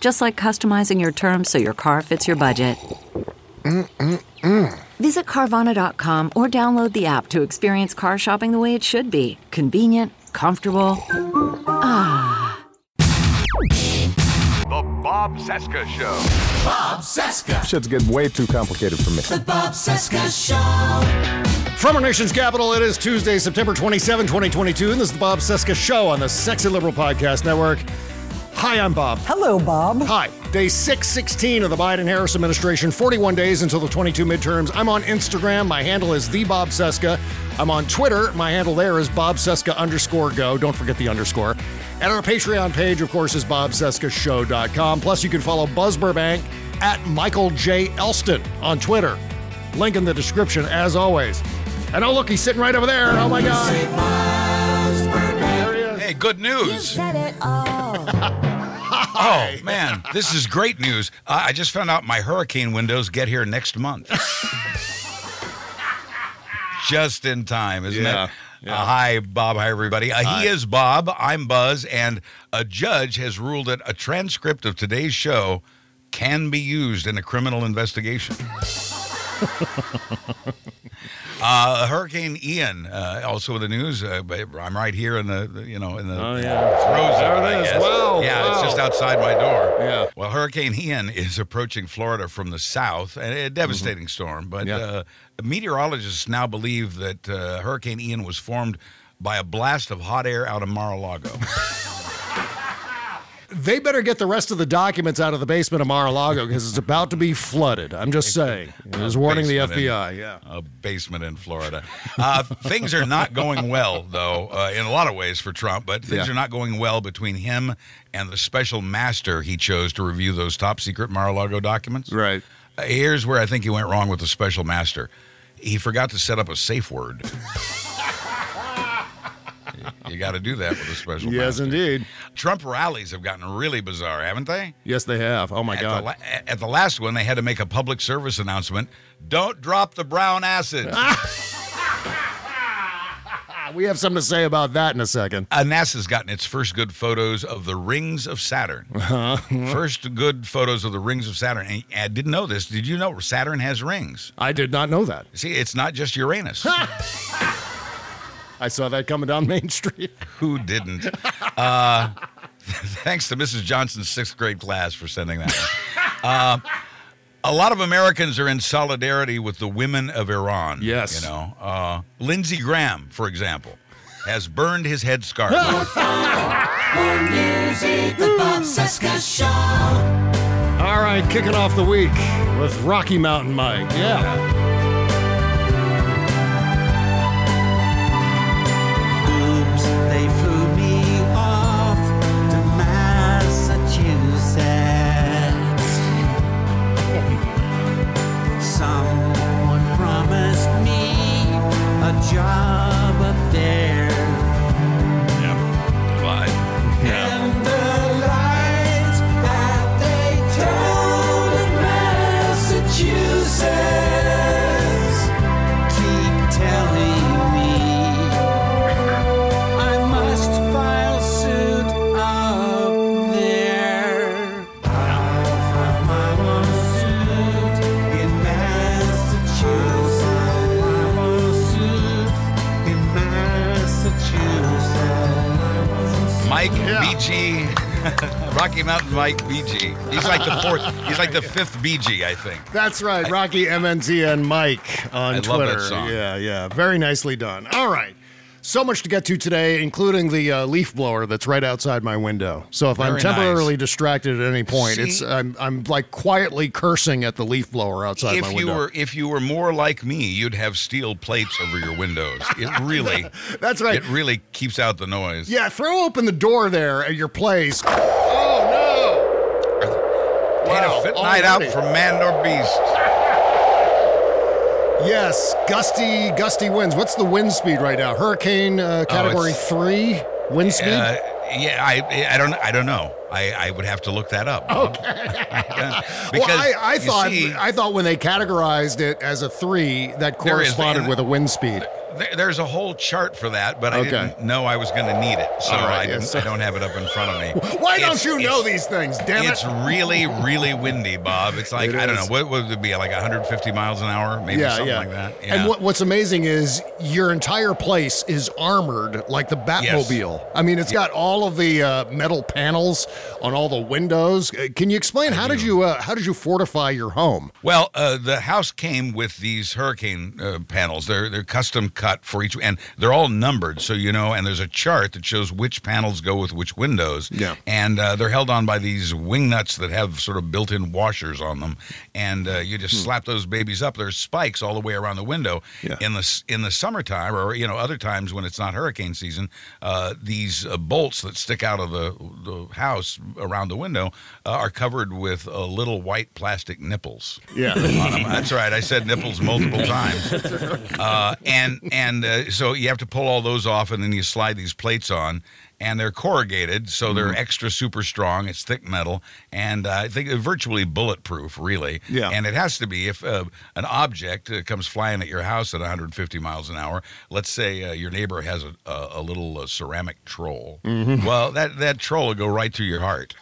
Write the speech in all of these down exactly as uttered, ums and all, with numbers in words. Just like customizing your terms so your car fits your budget. Mm-mm-mm. Visit Carvana dot com or download the app to experience car shopping the way it should be. Convenient, comfortable. Ah. The Bob Seska Show. Bob Seska. Shit's getting way too complicated for me. The Bob Seska Show. From our nation's capital, it is Tuesday, September twenty-seventh, twenty twenty-two, and this is the Bob Seska Show on the Sexy Liberal Podcast Network. Hi, I'm Bob. Hello, Bob. Hi. Day six sixteen of the Biden-Harris administration, forty-one days until the twenty-two midterms. I'm on Instagram. My handle is TheBobCesca. I'm on Twitter. My handle there is BobCesca underscore go. Don't forget the underscore. And our Patreon page, of course, is Bob Cesca Show dot com. Plus, you can follow Buzz Burbank at Michael J. Elston on Twitter. Link in the description, as always. And oh, look, he's sitting right over there. Oh, my God. There he is. Hey, good news. You said it all. Oh, man, this is great news. Uh, I just found out my hurricane windows get here next month. Just in time, isn't yeah, it? Yeah. Uh, hi, Bob. Hi, everybody. Uh, hi. He is Bob. I'm Buzz. And a judge has ruled that a transcript of today's show can be used in a criminal investigation. Uh, Hurricane Ian, uh, also in the news. Uh, I'm right here in the, you know, in the oh, yeah. throes of it, I guess. Wow, yeah, wow. It's just outside my door. Yeah. Well, Hurricane Ian is approaching Florida from the south, a devastating mm-hmm. storm. But yeah. uh, meteorologists now believe that uh, Hurricane Ian was formed by a blast of hot air out of Mar-a-Lago. They better get the rest of the documents out of the basement of Mar-a-Lago because it's about to be flooded. I'm just saying. I was warning the F B I. In, yeah, a basement in Florida. Uh, things are not going well, though, uh, in a lot of ways for Trump, but things yeah. are not going well between him and the special master he chose to review those top-secret Mar-a-Lago documents. Right. Uh, here's where I think he went wrong with the special master. He forgot to set up a safe word. You got to do that with a special Yes, master. Indeed. Trump rallies have gotten really bizarre, haven't they? Yes, they have. Oh, my at God. The la- at the last one, they had to make a public service announcement. Don't drop the brown acid. We have something to say about that in a second. Uh, NASA's gotten its first good photos of the rings of Saturn. Uh-huh. First good photos of the rings of Saturn. And I didn't know this. Did you know Saturn has rings? I did not know that. See, it's not just Uranus. I saw that coming down Main Street. Who didn't? Uh, thanks to Missus Johnson's sixth grade class for sending that one. Uh, a lot of Americans are in solidarity with the women of Iran. Yes. You know, uh, Lindsey Graham, for example, has burned his headscarf. More music, the Bob Seska Show. All right, kicking off the week with Rocky Mountain Mike. Yeah. Job up there. Yeah. Why? Yeah. And the lights that they told in Massachusetts keep telling me I must file suit up there. I filed my own suit in Massachusetts. Mike, yeah. Beachy, Rocky Mountain Mike B G. He's like the fourth. He's like the fifth B G, I think. That's right. Rocky M N Z N Mike on I Twitter. Love that song. Yeah, yeah. Very nicely done. All right. So much to get to today, including the uh, leaf blower that's right outside my window. So if Very I'm temporarily nice. distracted at any point, See, it's I'm I'm like quietly cursing at the leaf blower outside my window. If you were if you were more like me, you'd have steel plates over your windows. It really That's right. It really keeps out the noise. Yeah, throw open the door there at your place. Oh no. Wow. A fit night out for man or beast. Yes, gusty, gusty winds. What's the wind speed right now? Hurricane uh, category oh, three wind speed? Uh, yeah, I, I don't, I don't know. I, I would have to look that up. Okay. Because well, I, I thought, see, I thought when they categorized it as a three, that corresponded is, with a wind speed. There's a whole chart for that, but I okay. didn't know I was going to need it, so right, I, yes. I don't have it up in front of me. Why it's, don't you know these things, damn it's it? It's really, really windy, Bob. It's like, it I don't know, what, what would it be, like one hundred fifty miles an hour? Maybe yeah, something yeah. like that. Yeah. And what, what's amazing is your entire place is armored like the Batmobile. Yes. I mean, it's got all of the uh, metal panels on all the windows. Can you explain, I how do. did you uh, how did you fortify your home? Well, uh, the house came with these hurricane uh, panels. They're, they're custom cut for each, and they're all numbered, so you know, and there's a chart that shows which panels go with which windows, yeah. and uh, they're held on by these wing nuts that have sort of built-in washers on them, and uh, you just hmm. slap those babies up. There's spikes all the way around the window. Yeah. In the in the summertime, or you know, other times when it's not hurricane season, uh, these uh, bolts that stick out of the, the house around the window uh, are covered with uh, little white plastic nipples. Yeah, that's right. I said nipples multiple times, uh, and. And uh, so you have to pull all those off, and then you slide these plates on, and they're corrugated, so they're mm. extra super strong. It's thick metal, and uh, I think they're virtually bulletproof, really. Yeah. And it has to be if uh, an object uh, comes flying at your house at one hundred fifty miles an hour. Let's say uh, your neighbor has a, a, a little uh, ceramic troll. Mm-hmm. Well, that, that troll will go right through your heart.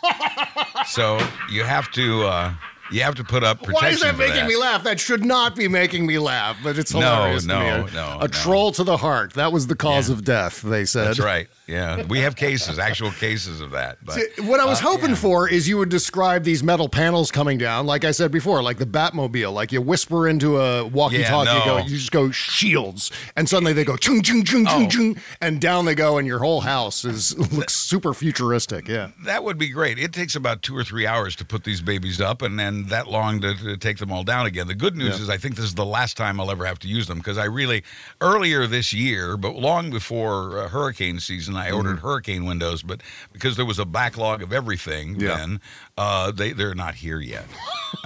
So you have to... Uh, You have to put up protection. Why is that making that. me laugh? That should not be making me laugh, but it's hilarious. No, no, to me. A, no. A no. troll to the heart. That was the cause yeah. of death, they said. That's right. Yeah. We have cases, actual cases of that. But, See, what I was uh, hoping yeah. for is you would describe these metal panels coming down, like I said before, like the Batmobile. Like you whisper into a walkie-talkie, yeah, no. you, go, you just go, shields, and suddenly they go, chung, chung, chung, chung, oh. chung, and down they go, and your whole house is looks super futuristic. Yeah. That would be great. It takes about two or three hours to put these babies up, and then that long to, to take them all down again. The good news yeah. is I think this is the last time I'll ever have to use them, because I really, earlier this year, but long before uh, hurricane season, I mm-hmm. ordered hurricane windows, but because there was a backlog of everything yeah. then, uh, they, they're not here yet.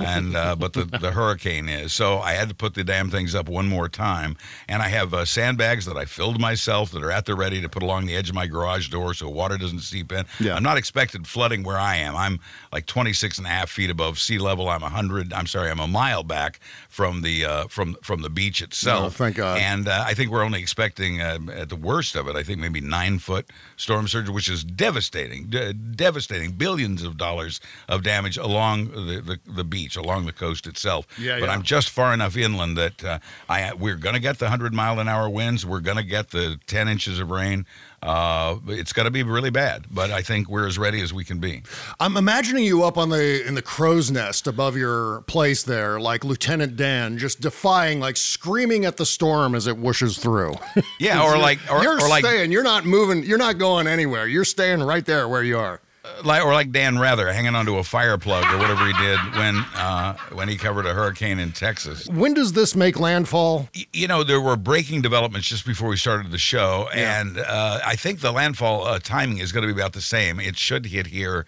and uh, But the, the hurricane is. So I had to put the damn things up one more time. And I have uh, sandbags that I filled myself that are at the ready to put along the edge of my garage door so water doesn't seep in. Yeah. I'm not expected flooding where I am. I'm like twenty-six and a half feet above sea level. I'm a hundred. I'm sorry. I'm a mile back from the uh, from from the beach itself. Oh, thank God. And uh, I think we're only expecting uh, at the worst of it. I think maybe nine foot storm surge, which is devastating, de- devastating, billions of dollars of damage along the, the, the beach, along the coast itself. Yeah, but yeah. I'm just far enough inland that uh, I we're gonna get the hundred mile an hour winds. We're gonna get the ten inches of rain. Uh, it's going to be really bad, but I think we're as ready as we can be. I'm imagining you up on the in the crow's nest above your place there, like Lieutenant Dan, just defying, like screaming at the storm as it whooshes through. Yeah, or like or, you're or like, staying. You're not moving. You're not going anywhere. You're staying right there where you are. Like, or like Dan Rather, hanging onto a fire plug or whatever he did when uh, when he covered a hurricane in Texas. When does this make landfall? Y- you know, there were breaking developments just before we started the show, yeah. and uh, I think the landfall uh, timing is going to be about the same. It should hit here.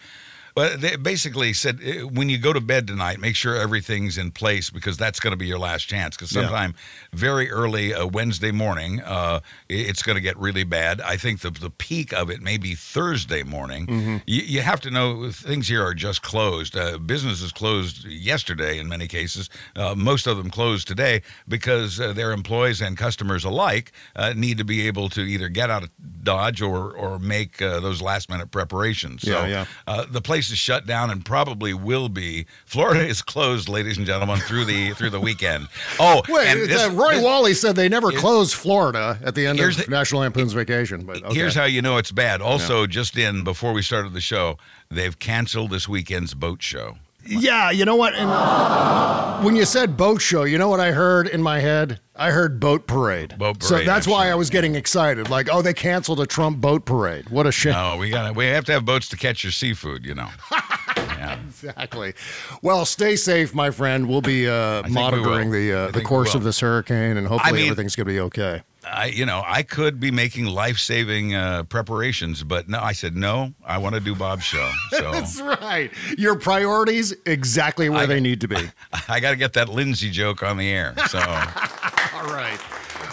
But they basically said, when you go to bed tonight, make sure everything's in place, because that's going to be your last chance. Because sometime yeah. very early uh, Wednesday morning, uh, it's going to get really bad. I think the the peak of it may be Thursday morning. Mm-hmm. You, you have to know things here are just closed. Uh, businesses closed yesterday in many cases. Uh, most of them closed today because uh, their employees and customers alike uh, need to be able to either get out of Dodge or, or make uh, those last-minute preparations. So yeah, yeah. Uh, the place place is shut down and probably will be. Florida is closed, ladies and gentlemen, through the through the weekend. Oh, wait, and this, uh, Roy this, Wally said they never closed Florida at the end of the, National Lampoon's it, Vacation. But okay. Here's how you know it's bad. Also, yeah. just in, before we started the show, they've canceled this weekend's boat show. Yeah, you know what? And when you said boat show, you know what I heard in my head? I heard boat parade. Boat parade. So that's why I was getting excited. Like, oh, they canceled a Trump boat parade. What a shame. No, we gotta, we have to have boats to catch your seafood, you know. Yeah. Exactly. Well, stay safe, my friend. We'll be uh, monitoring we the uh, the course of this hurricane, and hopefully I mean, everything's going to be okay. I, you know, I could be making life-saving uh, preparations, but no, I said, no, I want to do Bob's show. So. That's right. Your priorities, exactly where I, they need to be. I, I got to get that Lindsay joke on the air. So, all right.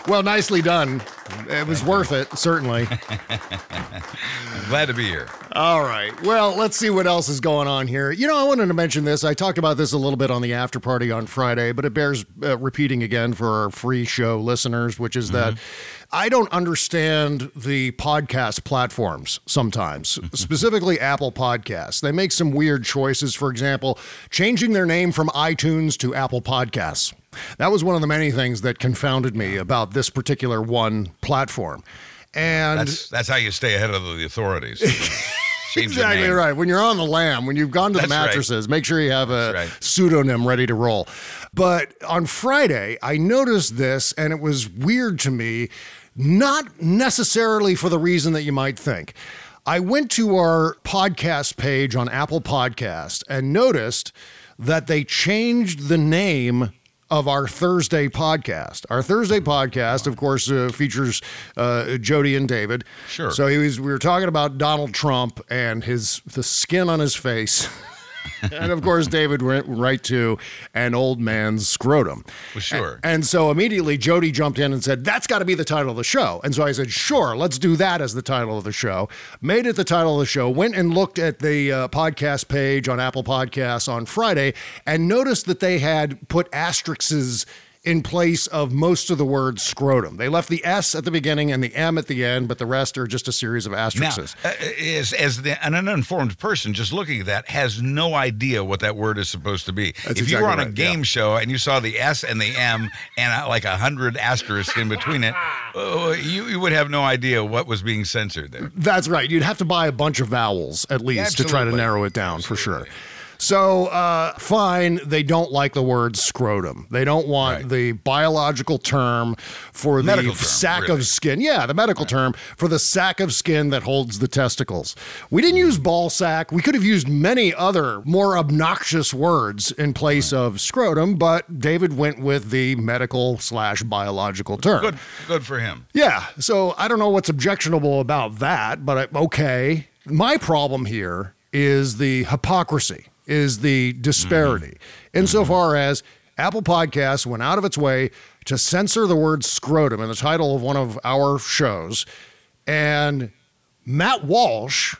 Well, nicely done. It was worth it, certainly. I'm glad to be here. All right. Well, let's see what else is going on here. You know, I wanted to mention this. I talked about this a little bit on the after party on Friday, but it bears uh, repeating again for our free show listeners, which is mm-hmm. that I don't understand the podcast platforms sometimes, specifically Apple Podcasts. They make some weird choices, for example, changing their name from iTunes to Apple Podcasts. That was one of the many things that confounded me about this particular one platform. And that's, that's how you stay ahead of the authorities. Exactly right. When you're on the lam, when you've gone to that's the mattresses, right. make sure you have a right. pseudonym ready to roll. But on Friday, I noticed this, and it was weird to me, not necessarily for the reason that you might think. I went to our podcast page on Apple Podcasts and noticed that they changed the name of our Thursday podcast. Our Thursday podcast, of course, uh, features uh, Jody and David. Sure. So he was, we were talking about Donald Trump and his the skin on his face. And, of course, David went right to an old man's scrotum. Well, sure. And, and so immediately Jody jumped in and said, that's got to be the title of the show. And so I said, sure, let's do that as the title of the show. Made it the title of the show. Went and looked at the uh, podcast page on Apple Podcasts on Friday and noticed that they had put asterisks in place of most of the word scrotum. They left the S at the beginning and the M at the end, but the rest are just a series of asterisks. Now, uh, is, as the, an uninformed person just looking at that has no idea what that word is supposed to be. That's if exactly you were on right. a game yeah. show and you saw the S and the M and like a hundred asterisks in between it, uh, you, you would have no idea what was being censored there. That's right. You'd have to buy a bunch of vowels at least Absolutely. to try to narrow it down Absolutely. for sure. So, uh, fine, they don't like the word scrotum. They don't want right. the biological term for the medical sack term, really. of skin. Yeah, the medical right. term for the sack of skin that holds the testicles. We didn't use ball sack. We could have used many other more obnoxious words in place right. of scrotum, but David went with the medical slash biological term. Good, good for him. Yeah, so I don't know what's objectionable about that, but I, okay. My problem here is the hypocrisy. Is the disparity mm-hmm. insofar as Apple Podcasts went out of its way to censor the word scrotum in the title of one of our shows. And Matt Walsh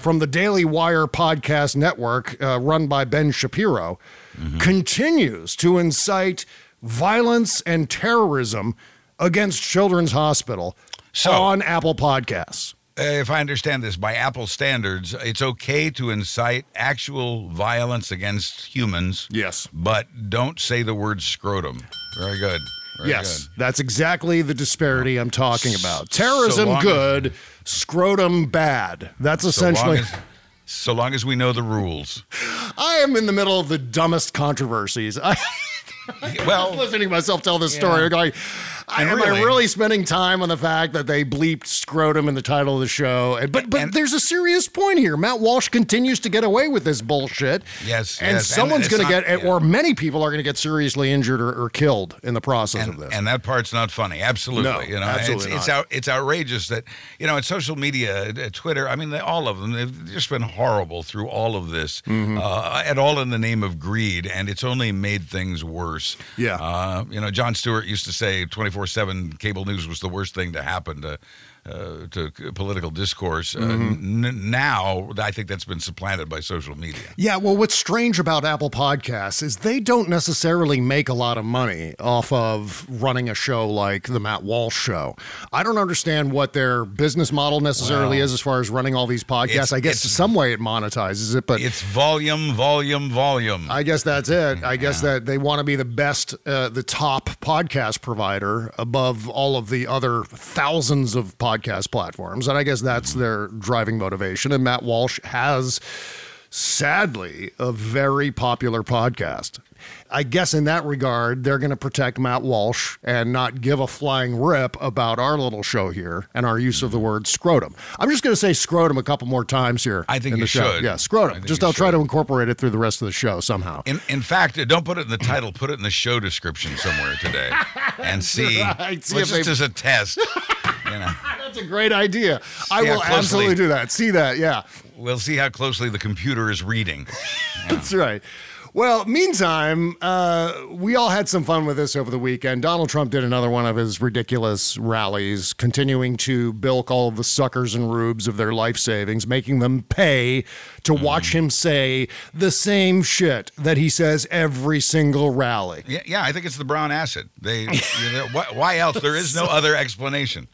from the Daily Wire podcast network, uh, run by Ben Shapiro, mm-hmm. continues to incite violence and terrorism against Children's Hospital so- on Apple Podcasts. If I understand this, by Apple standards, it's okay to incite actual violence against humans. Yes. But don't say the word scrotum. Very good. Very yes. Good. That's exactly the disparity I'm talking about. Terrorism so good, as, scrotum bad. That's essentially... So long, as, so long as we know the rules. I am in the middle of the dumbest controversies. I... Well, I'm listening to myself tell this yeah. story, going, I, am really, I really spending time on the fact that they bleeped scrotum in the title of the show? And, but but and, there's a serious point here. Matt Walsh continues to get away with this bullshit. Yes, and yes. someone's going to get, yeah. or many people are going to get seriously injured or, or killed in the process and, of this. And that part's not funny. Absolutely, no, you know, absolutely it's, it's out. It's outrageous that you know, it's social media, uh, Twitter. I mean, they, all of them. They've just been horrible through all of this, mm-hmm. uh, at all in the name of greed, and it's only made things worse. Yeah. Uh, you know, Jon Stewart used to say twenty-four seven cable news was the worst thing to happen to uh, to political discourse. Mm-hmm. Uh, n- now, I think that's been supplanted by social media. Yeah, well, what's strange about Apple Podcasts is they don't necessarily make a lot of money off of running a show like the Matt Walsh Show. I don't understand what their business model necessarily well, is as far as running all these podcasts. It's, I guess in some way it monetizes it, but it's volume, volume, volume. I guess that's it. I guess yeah. that they want to be the best, uh, the top podcast provider above all of the other thousands of podcast platforms. And I guess that's their driving motivation. And Matt Walsh has, sadly, a very popular podcast. I guess in that regard, they're going to protect Matt Walsh and not give a flying rip about our little show here and our use of the word scrotum. I'm just going to say scrotum a couple more times here. I think in you the show. should. Yeah, scrotum. Just I'll should. try to incorporate it through the rest of the show somehow. In, in fact, don't put it in the title. Put it in the show description somewhere today and see. Right. see let's just they... as a test. You know. That's a great idea. See I will absolutely do that. See that, yeah. We'll see how closely the computer is reading. Yeah. That's right. Well, meantime, uh, we all had some fun with this over the weekend. Donald Trump did another one of his ridiculous rallies, continuing to bilk all of the suckers and rubes of their life savings, making them pay to watch mm. him say the same shit that he says every single rally. Yeah, yeah I think it's the brown acid. They, you know, why, why else? There is no other explanation.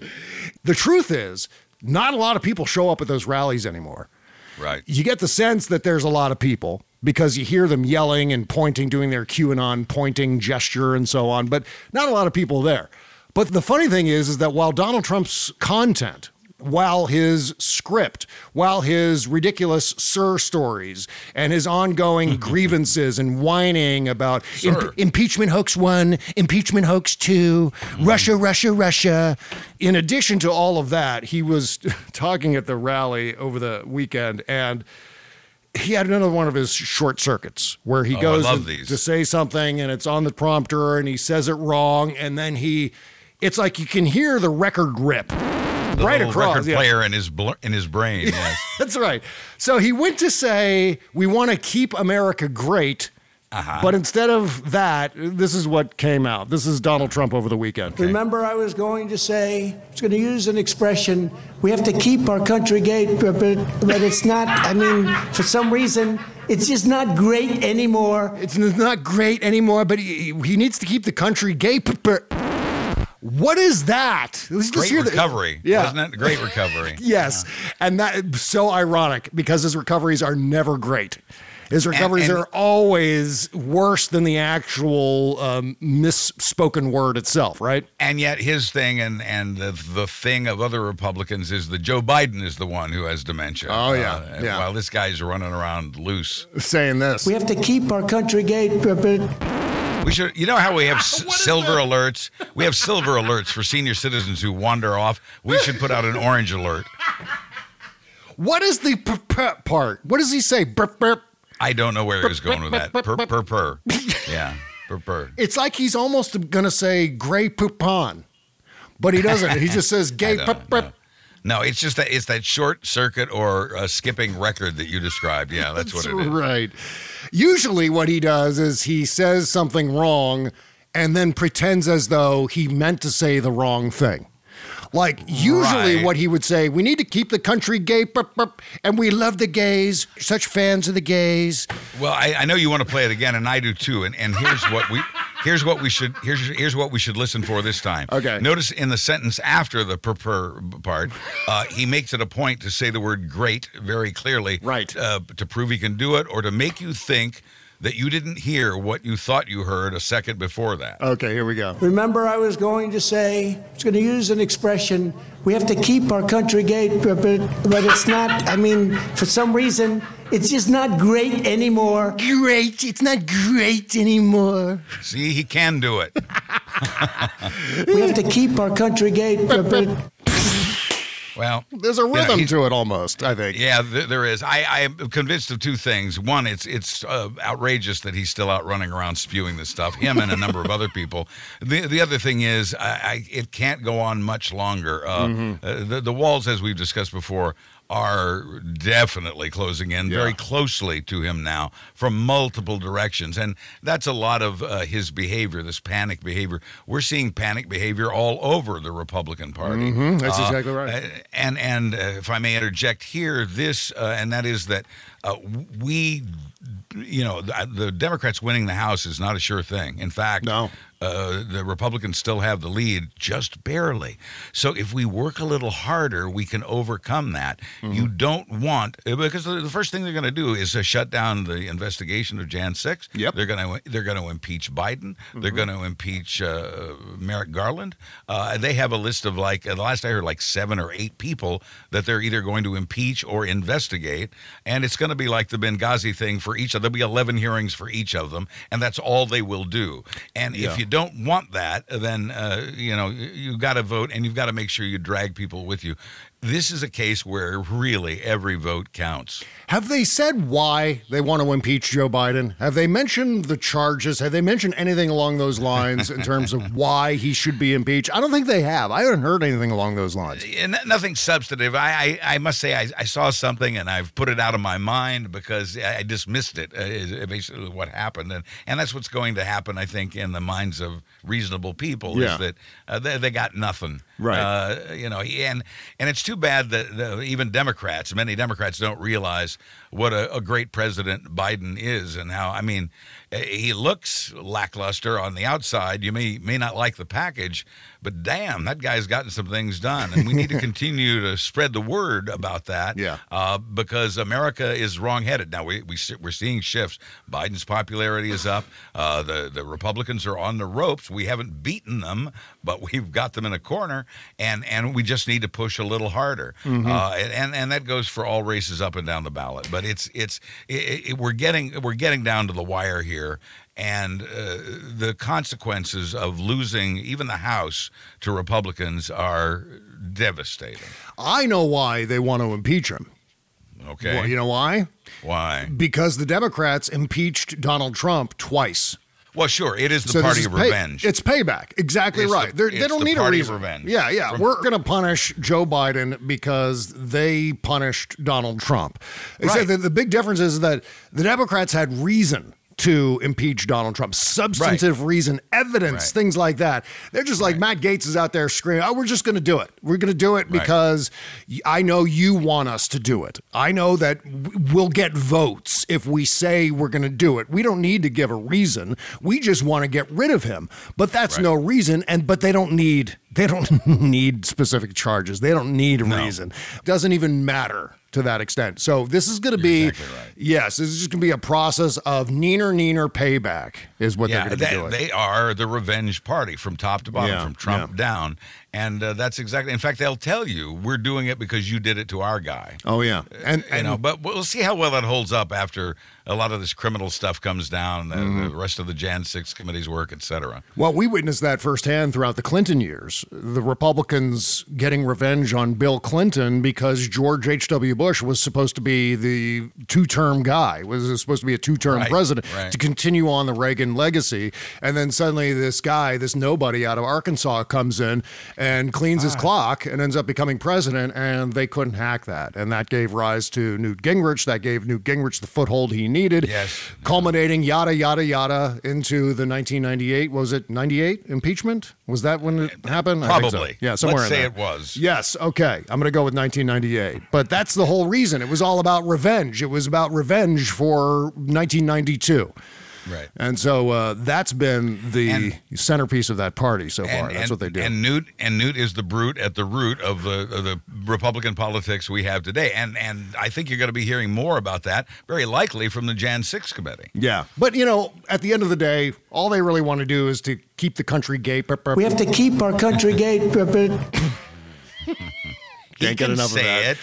The truth is, not a lot of people show up at those rallies anymore. Right. You get the sense that there's a lot of people, because you hear them yelling and pointing, doing their QAnon pointing gesture and so on, but not a lot of people there. But the funny thing is, is that while Donald Trump's content, while his script, while his ridiculous sir stories and his ongoing grievances and whining about imp- impeachment hoax one, impeachment hoax two, mm. Russia, Russia, Russia. In addition to all of that, he was talking at the rally over the weekend, and he had another one of his short circuits where he oh, goes to say something and it's on the prompter and he says it wrong. And then he, it's like you can hear the record rip the right across. Record yeah. player in his, bl- in his brain. Yes. That's right. So he went to say, we want to keep America great. Uh-huh. But instead of that, this is what came out. This is Donald Trump over the weekend. Okay. Remember, I was going to say, I was going to use an expression, we have to keep our country great, but, but it's not, I mean, for some reason, it's just not great anymore. It's not great anymore, but he, he needs to keep the country gay. What is that? Let's great hear recovery. The, yeah. Wasn't that great recovery? Yes. Yeah. And that is so ironic because his recoveries are never great. His recoveries and, and, are always worse than the actual um, misspoken word itself, right? And yet his thing and, and the, the thing of other Republicans is that Joe Biden is the one who has dementia. Oh, yeah. Uh, yeah. While this guy's running around loose. Saying this. We have to keep our country gay. We should, you know how we have s- silver that? alerts? We have silver alerts for senior citizens who wander off. We should put out an orange alert. What is the p- p- part? What does he say? Burp, burp. I don't know where he was going with that. Purr, purr, purr. Yeah, purr, purr. It's like he's almost going to say gray poupon, but he doesn't. He just says gay poupon. No, it's just that it's that short circuit or uh, skipping record that you described. Yeah, that's, that's what it is. Right. Usually what he does is he says something wrong and then pretends as though he meant to say the wrong thing. Like, usually right. what he would say, we need to keep the country gay, burp, burp, and we love the gays, such fans of the gays. Well, I, I know you want to play it again, and I do too, and, and here's what we here's what we should here's here's what we should listen for this time. Okay. Notice in the sentence after the purr part, uh, he makes it a point to say the word great very clearly. Right. Uh, to prove he can do it, or to make you think that you didn't hear what you thought you heard a second before that. Okay, here we go. Remember, I was going to say, I was going to use an expression, we have to keep our country gay, but, but it's not, I mean, for some reason, it's just not great anymore. Great, it's not great anymore. See, he can do it. We have to keep our country gay, but... Well, there's a rhythm you know, to it almost, I think. Yeah, th- there is. I, I am convinced of two things. One, it's it's uh, outrageous that he's still out running around spewing this stuff, him and a number of other people. The the other thing is I, I, it can't go on much longer. Uh, mm-hmm. uh, the, the walls, as we've discussed before, are definitely closing in yeah. very closely to him now from multiple directions. And that's a lot of uh, his behavior, this panic behavior. We're seeing panic behavior all over the Republican Party. Mm-hmm. That's uh, exactly right. And, and uh, if I may interject here, this, uh, and that is that uh, we, you know, the, the Democrats winning the House is not a sure thing. In fact, no. Uh, the Republicans still have the lead, just barely. So if we work a little harder, we can overcome that. Mm-hmm. You don't want, because the first thing they're going to do is to shut down the investigation of January sixth. Yep. They're going to they're going to impeach Biden. Mm-hmm. They're going to impeach uh, Merrick Garland. Uh, they have a list of like, the last I heard, like seven or eight people that they're either going to impeach or investigate. And it's going to be like the Benghazi thing for each of them. There'll be eleven hearings for each of them. And that's all they will do. And yeah. if you don't want that, then uh, you know you got to vote, and you've got to make sure you drag people with you. This is a case where really every vote counts. Have they said why they want to impeach Joe Biden? Have they mentioned the charges? Have they mentioned anything along those lines in terms of why he should be impeached? I don't think they have. I haven't heard anything along those lines. And nothing substantive. I, I, I must say I, I saw something and I've put it out of my mind because I dismissed it, uh, basically what happened. And, and that's what's going to happen, I think, in the minds of reasonable people yeah. is that uh, they, they got nothing. Right. Uh, you know, and, and it's too Too bad that the, even Democrats, many Democrats don't realize what a, a great president Biden is and how, I mean, he looks lackluster on the outside. You may may not like the package, but damn, that guy's gotten some things done. And we need to continue to spread the word about that yeah. uh, because America is wrongheaded. Now, we, we, we're seeing shifts. Biden's popularity is up. Uh, the, the Republicans are on the ropes. We haven't beaten them, but we've got them in a corner, and, and we just need to push a little harder. harder. Mm-hmm. Uh, and, and that goes for all races up and down the ballot. But it's it's it, it, we're getting we're getting down to the wire here. And uh, the consequences of losing even the House to Republicans are devastating. I know why they want to impeach him. Okay. Well, you know why? Why? Because the Democrats impeached Donald Trump twice. Well, sure, it is the so party is of pay- revenge. It's payback, exactly it's right. The, they don't the need a reason. Revenge. Yeah, yeah. From- We're going to punish Joe Biden because they punished Donald Trump. Except right. that the big difference is that the Democrats had reason to impeach Donald Trump, substantive right. reason, evidence, right. things like that. They're just like right. Matt Gaetz is out there screaming, oh, we're just going to do it. We're going to do it right. because I know you want us to do it. I know that we'll get votes if we say we're going to do it. We don't need to give a reason. We just want to get rid of him. But that's right. no reason. And but they don't need they don't need specific charges. They don't need a no. reason. It doesn't even matter to that extent. So this is going to be, exactly right. yes, this is just going to be a process of neener, neener payback is what yeah, they're going to be doing. They are the revenge party from top to bottom, yeah, from Trump yeah. down. And uh, that's exactly, in fact, they'll tell you we're doing it because you did it to our guy. Oh, yeah. And, you and, know, but we'll see how well that holds up after a lot of this criminal stuff comes down, and mm-hmm. the rest of the January sixth committee's work, et cetera. Well, we witnessed that firsthand throughout the Clinton years, the Republicans getting revenge on Bill Clinton because George H W. Bush was supposed to be the two-term guy, was supposed to be a two-term right, president right. to continue on the Reagan legacy. And then suddenly this guy, this nobody out of Arkansas comes in and cleans his ah. clock and ends up becoming president, and they couldn't hack that. And that gave rise to Newt Gingrich. That gave Newt Gingrich the foothold he needed, yes. culminating yada, yada, yada into the nineteen ninety-eight, was it ninety-eight impeachment? Was that when it happened? Probably. I think so. Yeah, somewhere Let's in there. Let's say it was. Yes, okay. I'm going to go with nineteen ninety-eight. But that's the whole reason. It was all about revenge. It was about revenge for nineteen ninety-two. Right. And so uh, that's been the and, centerpiece of that party so far. And, that's and, what they do. And Newt and Newt is the brute at the root of the of the Republican politics we have today. And and I think you're going to be hearing more about that, very likely, from the January sixth committee. Yeah. But, you know, at the end of the day, all they really want to do is to keep the country gay. We have to keep our country gay. Can't get enough of that. It.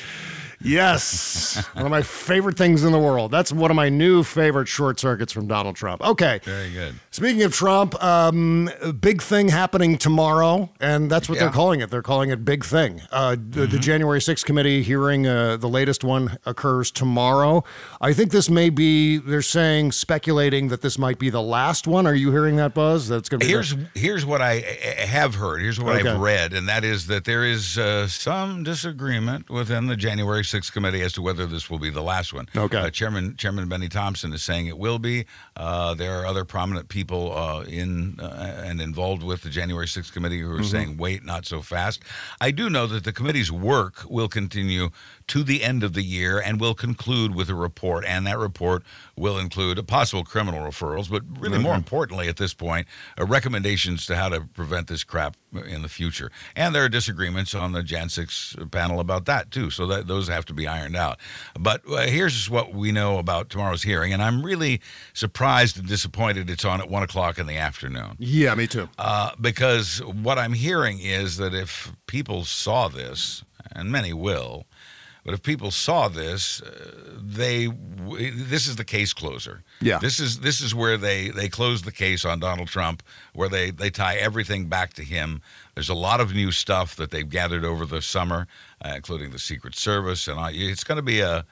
Yes. One of my favorite things in the world. That's one of my new favorite short circuits from Donald Trump. Okay. Very good. Speaking of Trump, um, a big thing happening tomorrow, and that's what yeah. they're calling it. They're calling it big thing. Uh, mm-hmm. the, the January sixth committee hearing, uh, the latest one, occurs tomorrow. I think this may be, they're saying, speculating that this might be the last one. Are you hearing that, Buzz? That's gonna be Here's the- Here's what I have heard. Here's what okay. I've read, and that is that there is uh, some disagreement within the January sixth Sixth Committee as to whether this will be the last one. Okay. Uh, Chairman Chairman Benny Thompson is saying it will be. Uh, there are other prominent people uh, in uh, and involved with the January sixth Committee who are mm-hmm. saying, wait, not so fast. I do know that the committee's work will continue to the end of the year and will conclude with a report, and that report will include possible criminal referrals, but really mm-hmm. more importantly at this point, uh, recommendations to how to prevent this crap in the future. And there are disagreements on the Jan six panel about that, too, so that those have to be ironed out. But uh, here's what we know about tomorrow's hearing, and I'm really surprised and disappointed it's on at one o'clock in the afternoon. Yeah, me too. Uh, because what I'm hearing is that if people saw this, and many will, but if people saw this, uh, they w- this is the case closer. Yeah. This is this is where they, they close the case on Donald Trump, where they, they tie everything back to him. There's a lot of new stuff that they've gathered over the summer, uh, including the Secret Service, and all. It's going to be a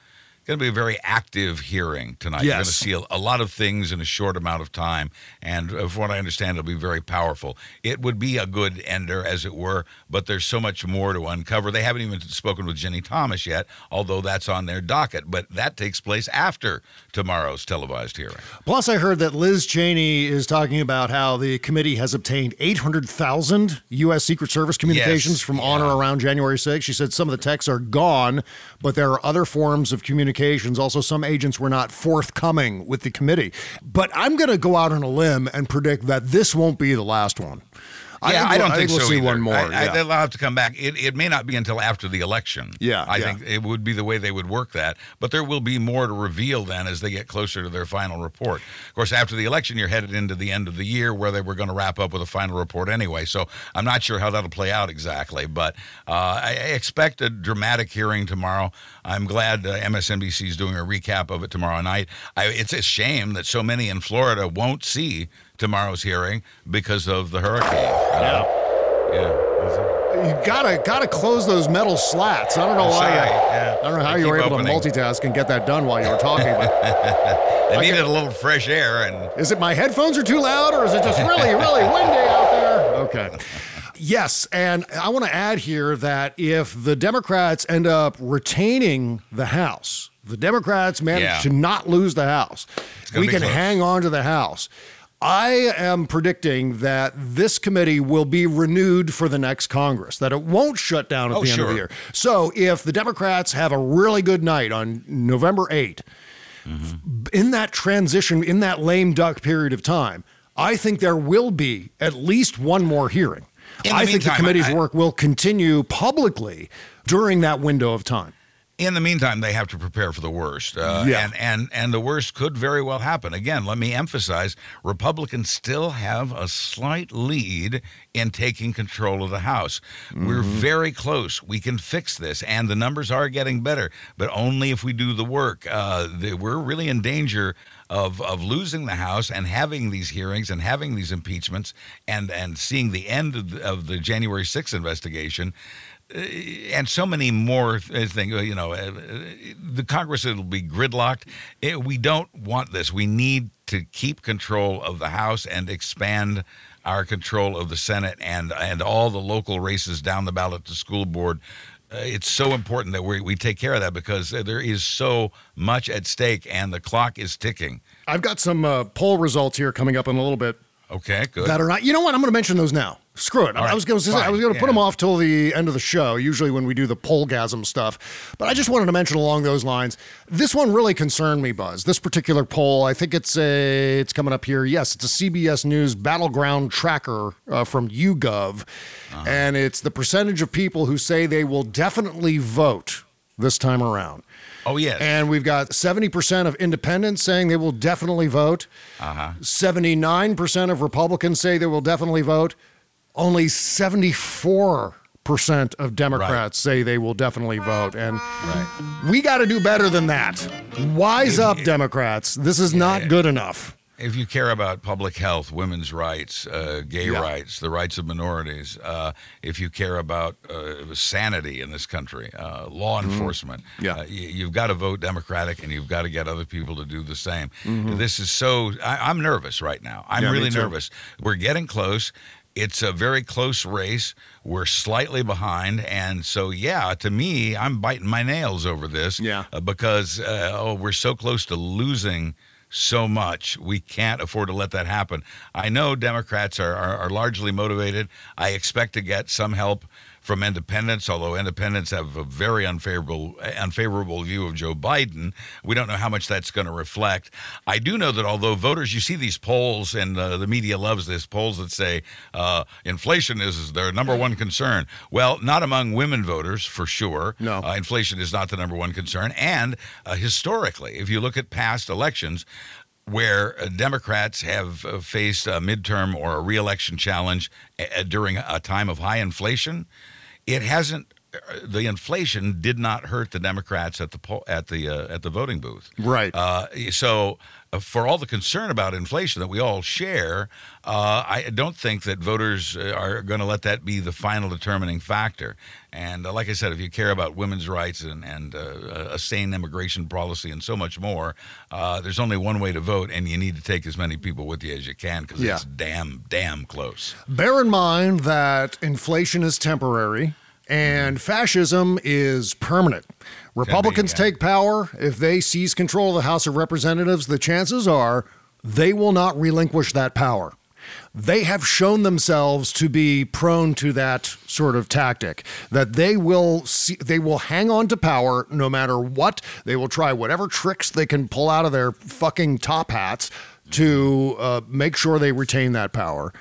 going to be a very active hearing tonight. Yes. You're going to see a, a lot of things in a short amount of time, and from what I understand, it'll be very powerful. It would be a good ender, as it were, but there's so much more to uncover. They haven't even spoken with Jenny Thomas yet, although that's on their docket, but that takes place after tomorrow's televised hearing. Plus, I heard that Liz Cheney is talking about how the committee has obtained eight hundred thousand U S Secret Service communications yes. from yeah. on or around January sixth. She said some of the texts are gone, but there are other forms of communication. Also, some agents were not forthcoming with the committee. But I'm going to go out on a limb and predict that this won't be the last one. I, yeah, think I don't I think, think we'll so see either. One more. I, yeah. I, they'll have to come back. It, it may not be until after the election. Yeah, I yeah. think it would be the way they would work that. But there will be more to reveal then as they get closer to their final report. Of course, after the election, you're headed into the end of the year where they were going to wrap up with a final report anyway. So I'm not sure how that'll play out exactly. But uh, I expect a dramatic hearing tomorrow. I'm glad uh, M S N B C is doing a recap of it tomorrow night. I, it's a shame that so many in Florida won't see tomorrow's hearing because of the hurricane. Yeah. Uh, yeah. You gotta gotta close those metal slats. I don't know I'm why. Sorry, I, yeah. I don't know how you were able opening. to multitask and get that done while you were talking. But I needed could, a little fresh air. And is it my headphones are too loud, or is it just really, really windy out there? Okay. Yes, and I want to add here that if the Democrats end up retaining the House, the Democrats manage yeah. to not lose the House. We can close. hang on to the House. I am predicting that this committee will be renewed for the next Congress, that it won't shut down at oh, the end sure. of the year. So if the Democrats have a really good night on November eighth, mm-hmm. in that transition, in that lame duck period of time, I think there will be at least one more hearing. In I the think meantime, the committee's I, work will continue publicly during that window of time. In the meantime, they have to prepare for the worst, uh, yeah. and, and and the worst could very well happen. Again, let me emphasize, Republicans still have a slight lead in taking control of the House. Mm-hmm. We're very close. We can fix this, and the numbers are getting better, but only if we do the work. Uh, they, we're really in danger of of losing the House and having these hearings and having these impeachments and, and seeing the end of the, of the January sixth investigation. And so many more things, you know, the Congress, it'll be gridlocked. It, we don't want this. We need to keep control of the House and expand our control of the Senate and, and all the local races down the ballot to school board. Uh, it's so important that we, we take care of that because there is so much at stake and the clock is ticking. I've got some uh, poll results here coming up in a little bit. Okay, good. That are not. You know what? I'm going to mention those now. Screw it. All I was going to I was going to yeah. put them off till the end of the show, usually when we do the pollgasm stuff. But I just wanted to mention along those lines. This one really concerned me, Buzz. This particular poll, I think it's a it's coming up here. Yes, it's a C B S News Battleground Tracker uh, from YouGov. Uh-huh. And it's the percentage of people who say they will definitely vote this time around. Oh, yes. And we've got seventy percent of independents saying they will definitely vote. Uh-huh. seventy-nine percent of Republicans say they will definitely vote. Only seventy-four percent of Democrats right. say they will definitely vote. And right. we got to do better than that. Wise if, up, if, Democrats. This is yeah, not yeah. good enough. If you care about public health, women's rights, uh, gay yeah. rights, the rights of minorities, uh, if you care about uh, sanity in this country, uh, law mm-hmm. enforcement, yeah. uh, you, you've got to vote Democratic and you've got to get other people to do the same. Mm-hmm. This is so, I, I'm nervous right now. I'm yeah, really nervous. We're getting close. It's a very close race. We're slightly behind. And so, yeah, to me, I'm biting my nails over this. Yeah. Because, uh, oh, we're so close to losing so much. We can't afford to let that happen. I know Democrats are, are, are largely motivated. I expect to get some help from independents, although independents have a very unfavorable unfavorable view of Joe Biden. We don't know how much that's going to reflect. I do know that although voters, you see these polls, and uh, the media loves this, polls that say uh, inflation is their number one concern. Well, not among women voters, for sure. No. Uh, inflation is not the number one concern. And uh, historically, if you look at past elections, where Democrats have faced a midterm or a re-election challenge during a time of high inflation, it hasn't. The inflation did not hurt the Democrats at the po- at the uh, at the voting booth. Right. Uh, so, uh, for all the concern about inflation that we all share, uh, I don't think that voters are going to let that be the final determining factor. And uh, like I said, if you care about women's rights and and uh, a sane immigration policy and so much more, uh, there's only one way to vote, and you need to take as many people with you as you can because yeah. it's damn damn close. Bear in mind that inflation is temporary. And fascism is permanent. Republicans be, yeah. take power. If they seize control of the House of Representatives, the chances are they will not relinquish that power. They have shown themselves to be prone to that sort of tactic, that they will see, they will hang on to power no matter what. They will try whatever tricks they can pull out of their fucking top hats to uh, make sure they retain that power.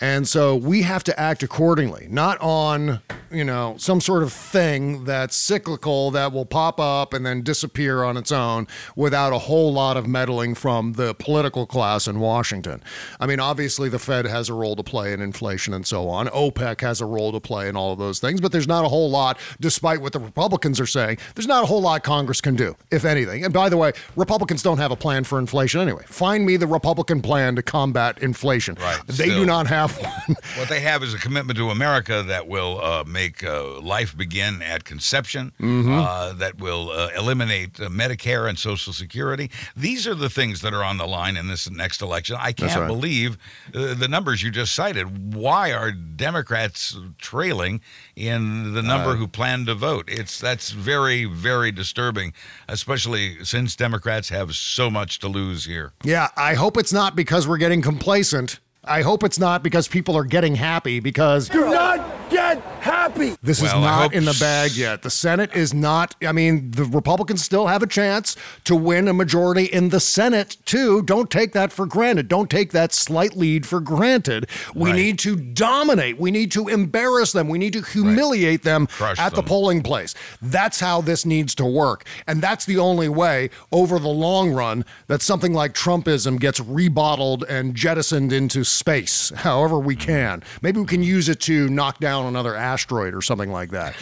And so we have to act accordingly, not on, you know, some sort of thing that's cyclical that will pop up and then disappear on its own without a whole lot of meddling from the political class in Washington. I mean, obviously, the Fed has a role to play in inflation and so on. OPEC has a role to play in all of those things. But there's not a whole lot, despite what the Republicans are saying, there's not a whole lot Congress can do, if anything. And by the way, Republicans don't have a plan for inflation anyway. Find me the Republican plan to combat inflation. Right, they still do not have. What they have is a commitment to America that will uh, make uh, life begin at conception, mm-hmm. uh, that will uh, eliminate uh, Medicare and Social Security. These are the things that are on the line in this next election. I can't right. believe uh, the numbers you just cited. Why are Democrats trailing in the number uh, who plan to vote? It's that's very, very disturbing, especially since Democrats have so much to lose here. Yeah, I hope it's not because we're getting complacent. I hope it's not because people are getting happy because... Do not get happy! This well, is not in the bag yet. The Senate is not... I mean, the Republicans still have a chance to win a majority in the Senate, too. Don't take that for granted. Don't take that slight lead for granted. We right. need to dominate. We need to embarrass them. We need to humiliate right. them Crush at them. the polling place. That's how this needs to work. And that's the only way, over the long run, that something like Trumpism gets rebottled and jettisoned into space, however we can. Maybe we can use it to knock down another asteroid or something like that.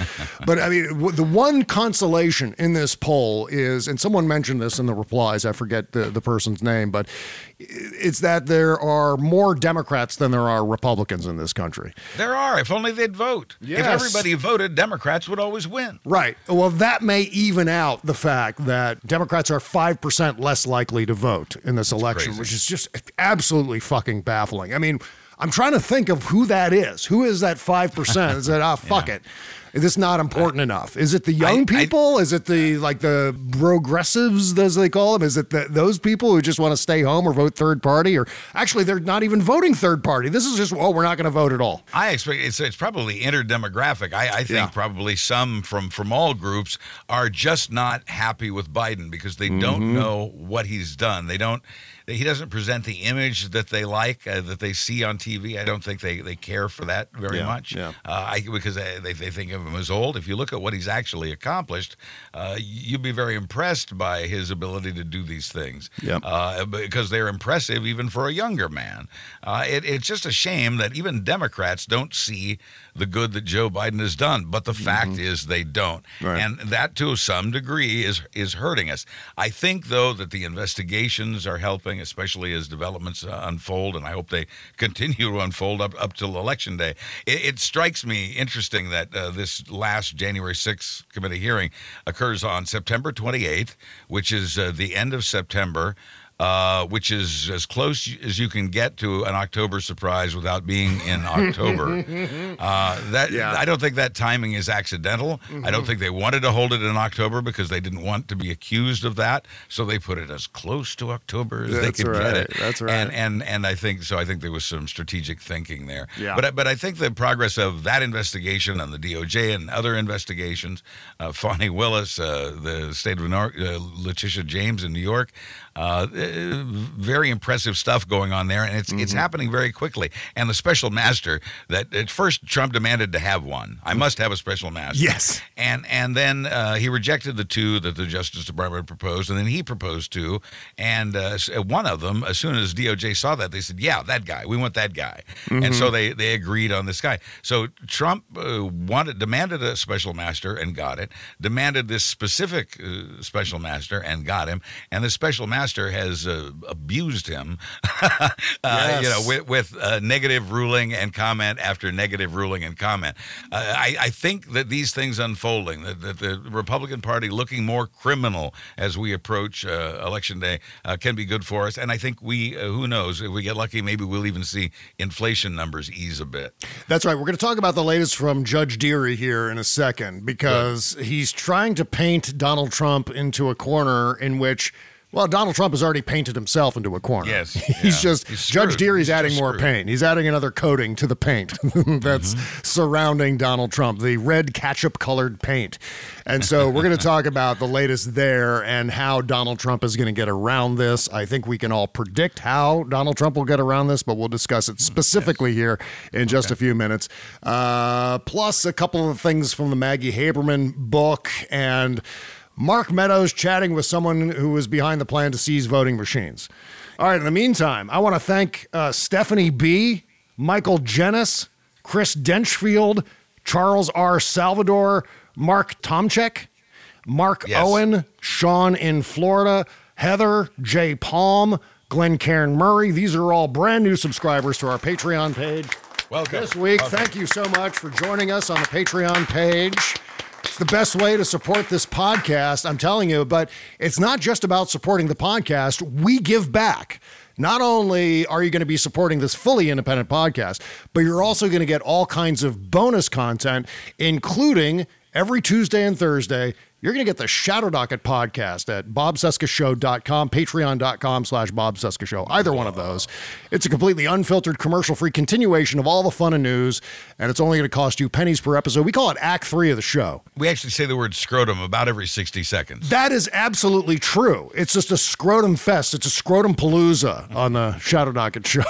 But I mean, w- the one consolation in this poll is, and someone mentioned this in the replies, I forget the, the person's name, but it's that there are more Democrats than there are Republicans in this country. There are, if only they'd vote. Yes. If everybody voted, Democrats would always win. Right. Well, that may even out the fact that Democrats are five percent less likely to vote in this That's election, crazy. Which is just absolutely fucking baffling. I mean, I'm trying to think of who that is. Who is that five percent? Is that, ah, oh, fuck yeah. it. Is this not important I, enough? Is it the young I, people? I, is it the, like, the progressives, as they call them? Is it the, those people who just want to stay home or vote third party? Or actually, they're not even voting third party. This is just, oh, we're not going to vote at all. I expect it's it's probably interdemographic. I, I think yeah. probably some from, from all groups are just not happy with Biden because they mm-hmm. don't know what he's done. They don't. He doesn't present the image that they like, uh, that they see on T V. I don't think they, they care for that very yeah, much yeah. Uh, I, because they, they think of him as old. If you look at what he's actually accomplished, uh, you'd be very impressed by his ability to do these things yeah. uh, because they're impressive even for a younger man. Uh, it, it's just a shame that even Democrats don't see the good that Joe Biden has done, but the mm-hmm. fact is they don't. Right. And that, to some degree, is is hurting us. I think, though, that the investigations are helping, especially as developments uh, unfold, and I hope they continue to unfold up, up till Election Day. It, it strikes me interesting that uh, this last January sixth committee hearing occurs on September twenty-eighth, which is uh, the end of September. uh, which is as close as you can get to an October surprise without being in October. uh, that yeah. I don't think that timing is accidental. Mm-hmm. I don't think they wanted to hold it in October because they didn't want to be accused of that, so they put it as close to October as That's they could right. get it. That's right. And and and I think so. I think there was some strategic thinking there. Yeah. But but I think the progress of that investigation on the D O J and other investigations, uh, Fani Willis, uh, the state of New York, uh, Letitia James in New York. Uh, very impressive stuff going on there, and it's mm-hmm. it's happening very quickly. And the special master that at first Trump demanded to have one. I must have a special master. Yes. And and then uh, he rejected the two that the Justice Department proposed, and then he proposed two. And uh, one of them, as soon as D O J saw that, they said, yeah, that guy. We want that guy. Mm-hmm. And so they, they agreed on this guy. So Trump uh, wanted demanded a special master and got it, demanded this specific uh, special master and got him, and the special master has uh, abused him, uh, yes. you know, with, with uh, negative ruling and comment after negative ruling and comment. Uh, I, I think that these things unfolding, that, that the Republican Party looking more criminal as we approach uh, Election Day uh, can be good for us. And I think we, uh, who knows, if we get lucky, maybe we'll even see inflation numbers ease a bit. That's right. We're going to talk about the latest from Judge Dearie here in a second, because yeah. he's trying to paint Donald Trump into a corner in which... Well, Donald Trump has already painted himself into a corner. Yes. He's yeah. just, he's Judge Dearie's adding more screwed. paint. He's adding another coating to the paint that's mm-hmm. surrounding Donald Trump, the red ketchup-colored paint. And so we're going to talk about the latest there and how Donald Trump is going to get around this. I think we can all predict how Donald Trump will get around this, but we'll discuss it specifically yes. here in just okay. a few minutes. Uh, plus a couple of things from the Maggie Haberman book and... Mark Meadows chatting with someone who was behind the plan to seize voting machines. All right, in the meantime, I want to thank uh, Stephanie B., Michael Jennis, Chris Denchfield, Charles R. Salvador, Mark Tomchek, Mark yes. Owen, Sean in Florida, Heather J. Palm, Glenn Cairn Murray. These are all brand new subscribers to our Patreon page. Welcome. This week, Welcome. Thank you so much for joining us on the Patreon page. It's the best way to support this podcast, I'm telling you, but it's not just about supporting the podcast. We give back. Not only are you going to be supporting this fully independent podcast, but you're also going to get all kinds of bonus content, including every Tuesday and Thursday. You're going to get the Shadow Docket podcast at bob cesca show dot com, patreon dot com slash bob cesca show, either one of those. It's a completely unfiltered, commercial-free continuation of all the fun and news, and it's only going to cost you pennies per episode. We call it Act three of the show. We actually say the word scrotum about every sixty seconds. That is absolutely true. It's just a scrotum fest. It's a scrotum palooza on the Shadow Docket show.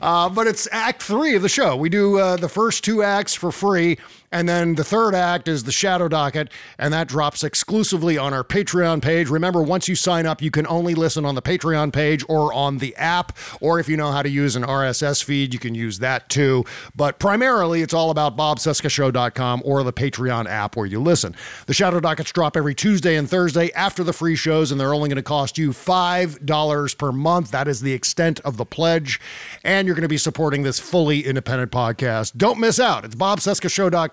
Uh, but it's act three of the show. We do uh, the first two acts for free, and then the third act is the Shadow Docket, and that drops exclusively on our Patreon page. Remember, once you sign up, you can only listen on the Patreon page or on the app, or if you know how to use an R S S feed, you can use that too. But primarily, it's all about bob cesca show dot com or the Patreon app where you listen. The Shadow Dockets drop every Tuesday and Thursday after the free shows, and they're only going to cost you five dollars per month. That is the extent of the pledge, and you're going to be supporting this fully independent podcast. Don't miss out. It's bob cesca show dot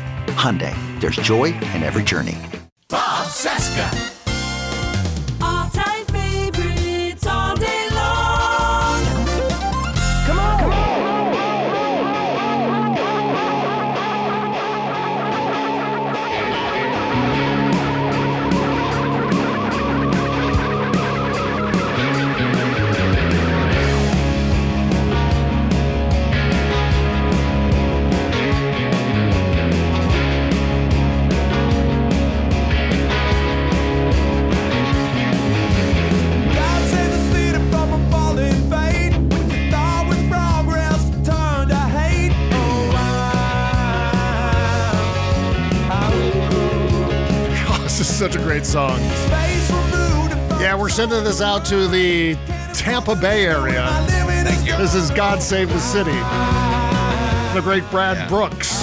Hyundai, there's joy in every journey. Bob Seska. All-time favorites all day long. Come on. such a great song. Yeah, we're sending this out to the Tampa Bay area. Thank you. This is God Save the City. The great Brad yeah. Brooks.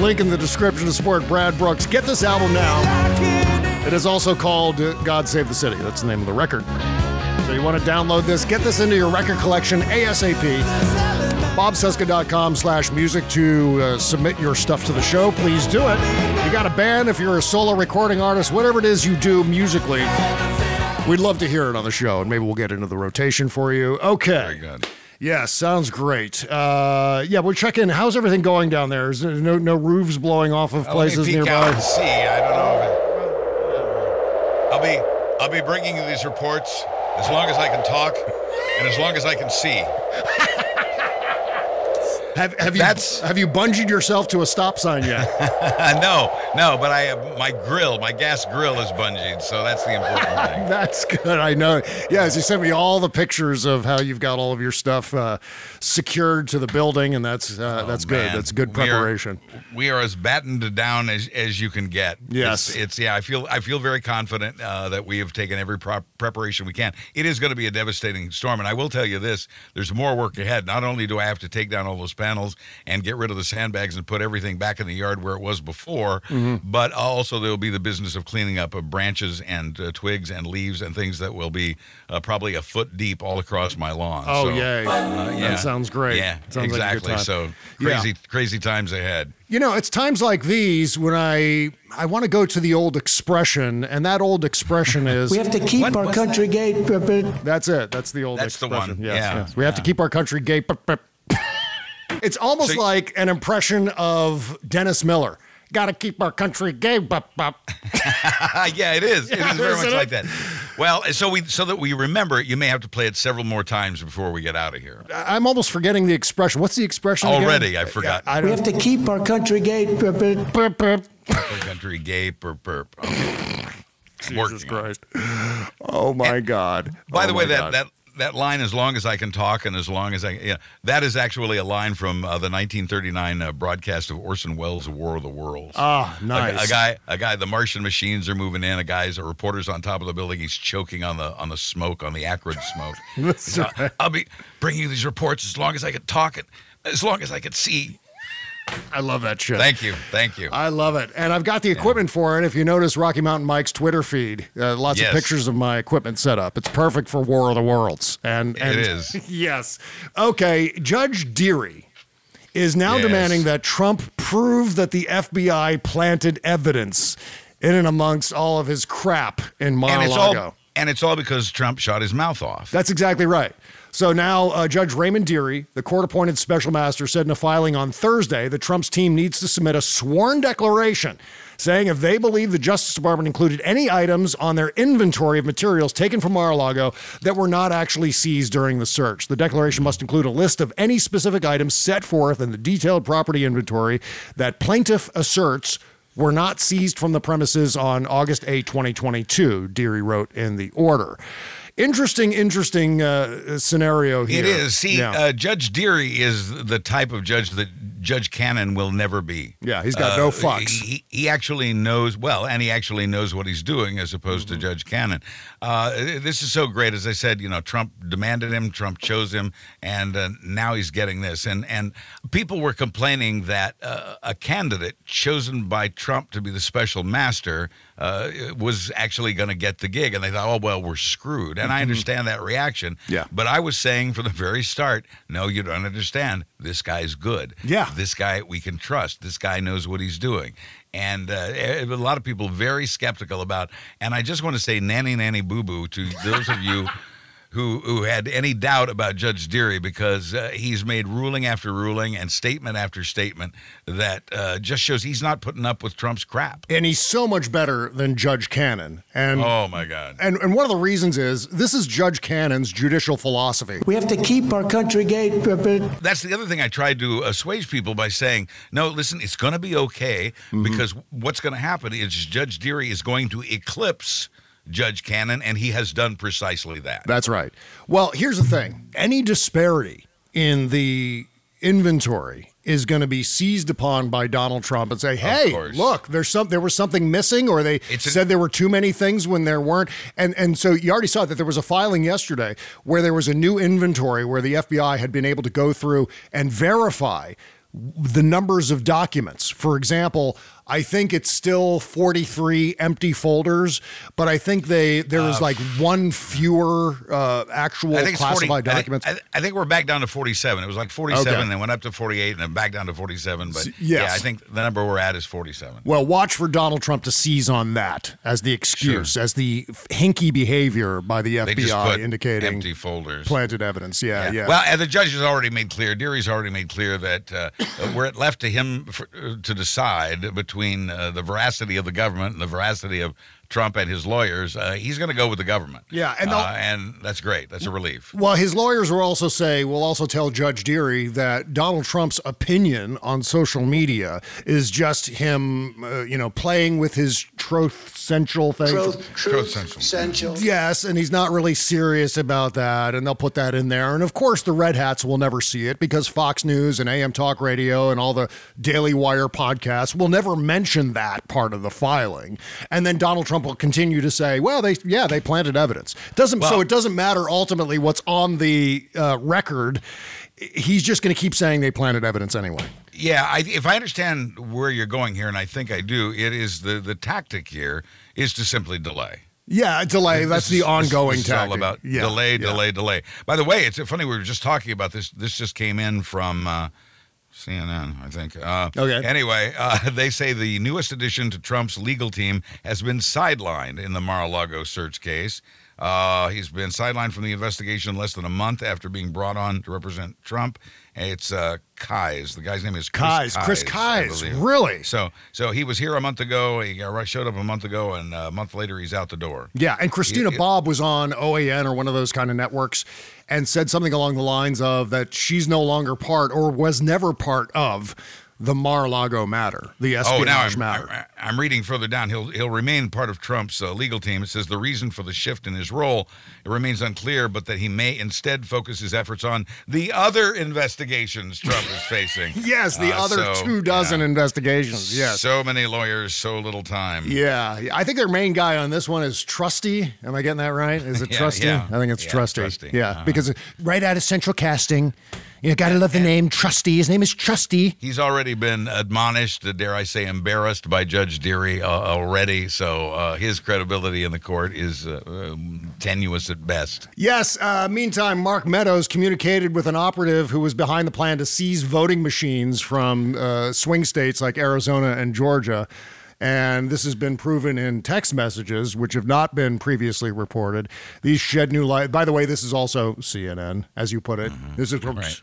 Link in the description to support Brad Brooks. Get this album now. It is also called God Save the City. That's the name of the record. So you want to download this. Get this into your record collection ASAP. BobCesca.com slash music to uh, submit your stuff to the show. Please do it. You got a band, if you're a solo recording artist, whatever it is you do musically, we'd love to hear it on the show, and maybe we'll get into the rotation for you. Okay. Very good. Yeah, sounds great. Uh, yeah, we'll check in. How's everything going down there? Is there no, no roofs blowing off of I'll places nearby? Out and see. I don't know. I'll be, I'll be bringing you these reports as long as I can talk and as long as I can see. Have, have you That's, have you bungeed yourself to a stop sign yet? no, no, but I my grill, my gas grill is bungeed, so that's the important thing. That's good, I know. Yeah, as you sent me all the pictures of how you've got all of your stuff uh, secured to the building, and that's uh, oh, that's man. good. That's good preparation. We are, we are as battened down as, as you can get. Yes, it's, it's yeah. I feel I feel very confident uh, that we have taken every prop- preparation we can. It is going to be a devastating storm, and I will tell you this: there's more work ahead. Not only do I have to take down all those panels and get rid of the sandbags and put everything back in the yard where it was before, mm-hmm. but also there'll be the business of cleaning up of branches and uh, twigs and leaves and things that will be uh, probably a foot deep all across my lawn. Oh, so, yay. Uh, yeah. That sounds great. Yeah, sounds exactly. Like so crazy, yeah. crazy times ahead. You know, it's times like these when I I want to go to the old expression, and that old expression is... we have to keep what, our country that? gay. But, but. That's it. That's the old That's expression. That's the one. Yes, yeah. Yes. We have yeah. to keep our country gay. But, but. It's almost so, like an impression of Dennis Miller. Got to keep our country gay. Bop, bop. yeah, it is. It yeah, is very much it? like that. Well, so we so that we remember it, you may have to play it several more times before we get out of here. I'm almost forgetting the expression. What's the expression Already, again? I've forgotten. I, I we have to keep our country gay. Burp, burp, burp. Our country gay. Burp, burp. Okay. Jesus Christ. It. Oh, my and, God. By oh the way, that, that... That line, as long as I can talk and as long as I, yeah, that is actually a line from uh, the nineteen thirty-nine uh, broadcast of Orson Welles' War of the Worlds. Ah, oh, nice. A, a guy, a guy. The Martian machines are moving in. A guy's a reporter's on top of the building. He's choking on the on the smoke, on the acrid smoke. That's right. I'll, I'll be bringing you these reports as long as I can talk and as long as I can see. I love that shit. Thank you. Thank you. I love it. And I've got the equipment yeah. for it. If you notice Rocky Mountain Mike's Twitter feed, uh, lots yes. of pictures of my equipment set up. It's perfect for War of the Worlds. And, and it is. Yes. Okay. Judge Dearie is now yes. demanding that Trump prove that the F B I planted evidence in and amongst all of his crap in Mar-a-Lago. And it's all because Trump shot his mouth off. That's exactly right. So now uh, Judge Raymond Dearie, the court-appointed special master, said in a filing on Thursday that Trump's team needs to submit a sworn declaration saying if they believe the Justice Department included any items on their inventory of materials taken from Mar-a-Lago that were not actually seized during the search. The declaration must include a list of any specific items set forth in the detailed property inventory that plaintiff asserts were not seized from the premises on August eighth, twenty twenty-two, Dearie wrote in the order. Interesting, interesting uh, scenario here. It is. See, yeah. uh, Judge Dearie is the type of judge that Judge Cannon will never be. Yeah, he's got uh, no fucks. He, he actually knows, well, and he actually knows what he's doing as opposed mm-hmm. to Judge Cannon. Uh, this is so great. As I said, you know, Trump demanded him, Trump chose him, and uh, now he's getting this. And, and people were complaining that uh, a candidate chosen by Trump to be the special master uh, was actually going to get the gig. And they thought, oh, well, we're screwed. And I understand that reaction. Yeah. But I was saying from the very start, no, you don't understand. This guy's good. Yeah. This guy we can trust. This guy knows what he's doing. And uh, a lot of people very skeptical about. And I just want to say nanny, nanny, boo-boo to those of you who who had any doubt about Judge Dearie, because uh, he's made ruling after ruling and statement after statement that uh, just shows he's not putting up with Trump's crap. And he's so much better than Judge Cannon. And oh, my God. And, and one of the reasons is this is Judge Cannon's judicial philosophy. We have to keep our country gay. That's the other thing I tried to assuage people by saying, no, listen, it's going to be okay, mm-hmm. because what's going to happen is Judge Dearie is going to eclipse Judge Cannon, and he has done precisely that. That's right. Well, here's the thing. Any disparity in the inventory is going to be seized upon by Donald Trump and say, hey, look, there's some, there was something missing, or they it's said an- there were too many things when there weren't. And and so you already saw that there was a filing yesterday where there was a new inventory where the F B I had been able to go through and verify the numbers of documents. For example, I think it's still forty-three empty folders, but I think they there was uh, like one fewer uh, actual classified forty, documents. I think, I think we're back down to forty-seven. It was like forty-seven, okay. Then went up to forty-eight, and then back down to forty-seven. But yes. yeah, I think the number we're at is forty-seven. Well, watch for Donald Trump to seize on that as the excuse, sure. as the hinky behavior by the F B I indicating empty folders, planted evidence. Yeah, yeah. yeah. Well, and the judge has already made clear, Dearie's already made clear that uh, we're it left to him for, uh, to decide between. Between uh, the veracity of the government and the veracity of Trump and his lawyers, uh, he's going to go with the government. Yeah, and, uh, and that's great. That's a relief. Well, his lawyers will also say, will also tell Judge Dearie that Donald Trump's opinion on social media is just him, uh, you know, playing with his troth central thing. Troth, truth central. Central. Yes, and he's not really serious about that, and they'll put that in there. And of course, the red hats will never see it because Fox News and A M Talk Radio and all the Daily Wire podcasts will never mention that part of the filing. And then Donald Trump will continue to say, well, they, yeah, they planted evidence. Doesn't well, so it doesn't matter ultimately what's on the uh, record. He's just going to keep saying they planted evidence anyway. Yeah, I, if I understand where you're going here, and I think I do, it is the, the tactic here is to simply delay. Yeah, delay. That's this the ongoing is, this tactic. It's all about yeah, delay, yeah. delay, delay. By the way, it's funny, we were just talking about this. This just came in from... Uh, C N N, I think. Uh, okay. Anyway, uh, they say the newest addition to Trump's legal team has been sidelined in the Mar-a-Lago search case. Uh, he's been sidelined from the investigation less than a month after being brought on to represent Trump. It's uh, Kise. The guy's name is Chris Kise. Chris Kise, really? So so he was here a month ago. He showed up a month ago, and a month later he's out the door. Yeah, and Christina he, Bob was on O A N or one of those kind of networks and said something along the lines of that she's no longer part or was never part of the Mar-a-Lago matter, the espionage oh, now I'm, matter. I'm reading further down. He'll he'll remain part of Trump's uh, legal team. It says the reason for the shift in his role, it remains unclear, but that he may instead focus his efforts on the other investigations Trump is facing. Yes, the uh, other so, two dozen yeah. investigations. Yes. So many lawyers, so little time. Yeah. I think their main guy on this one is Trusty. Am I getting that right? Is it yeah, Trusty? Yeah. I think it's yeah, Trusty. Trusty. Yeah, uh-huh. Because right out of Central Casting. You got to love the name Trusty. His name is Trusty. He's already been admonished, dare I say embarrassed, by Judge Dearie uh, already. So uh, his credibility in the court is uh, uh, tenuous at best. Yes. Uh, meantime, Mark Meadows communicated with an operative who was behind the plan to seize voting machines from uh, swing states like Arizona and Georgia. And this has been proven in text messages, which have not been previously reported. These shed new light. By the way, this is also C N N, as you put it. Mm-hmm. This is from right.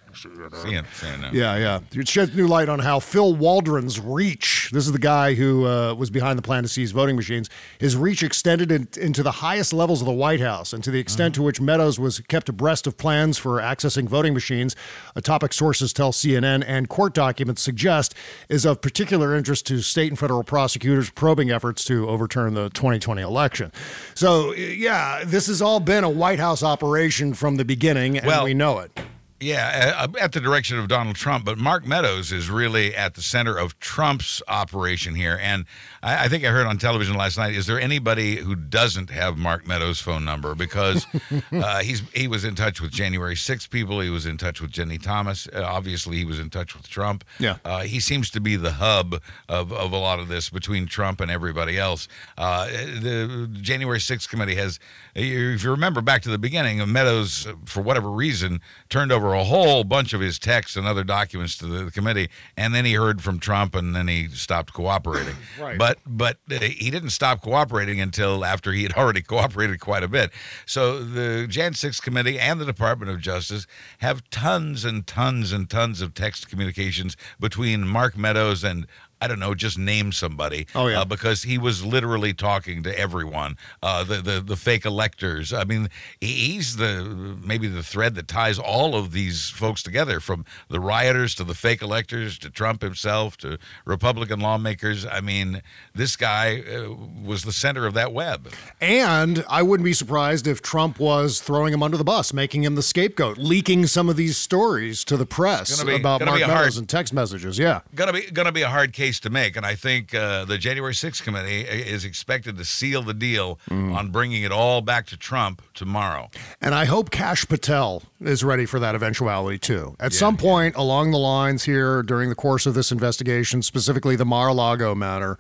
C N N. Yeah, yeah. It sheds new light on how Phil Waldron's reach, this is the guy who uh, was behind the plan to seize voting machines, his reach extended in, into the highest levels of the White House, and to the extent mm-hmm. to which Meadows was kept abreast of plans for accessing voting machines, a topic sources tell C N N and court documents suggest is of particular interest to state and federal prosecutors probing efforts to overturn the twenty twenty election. So, yeah, this has all been a White House operation from the beginning, and well, we know it. Yeah, at the direction of Donald Trump, but Mark Meadows is really at the center of Trump's operation here. And I, I think I heard on television last night, is there anybody who doesn't have Mark Meadows' phone number? Because uh, he's he was in touch with January sixth people. He was in touch with Jenny Thomas. Uh, obviously, he was in touch with Trump. Yeah, uh, he seems to be the hub of, of a lot of this between Trump and everybody else. Uh, the January sixth committee has, if you remember back to the beginning, Meadows, for whatever reason, turned over a whole bunch of his texts and other documents to the committee, and then he heard from Trump, and then he stopped cooperating. Right. But but he didn't stop cooperating until after he had already cooperated quite a bit. So the January sixth committee and the Department of Justice have tons and tons and tons of text communications between Mark Meadows and I don't know, just name somebody. Oh, yeah. Uh, because he was literally talking to everyone, uh, the, the the fake electors. I mean, he's the maybe the thread that ties all of these folks together, from the rioters to the fake electors to Trump himself to Republican lawmakers. I mean, this guy uh, was the center of that web. And I wouldn't be surprised if Trump was throwing him under the bus, making him the scapegoat, leaking some of these stories to the press be, about Mark Meadows and text messages. Yeah, gonna be gonna be a hard case to make, and I think uh, the January sixth committee is expected to seal the deal mm. on bringing it all back to Trump tomorrow. And I hope Kash Patel is ready for that eventuality, too. At yeah, some point yeah. along the lines here during the course of this investigation, specifically the Mar-a-Lago matter,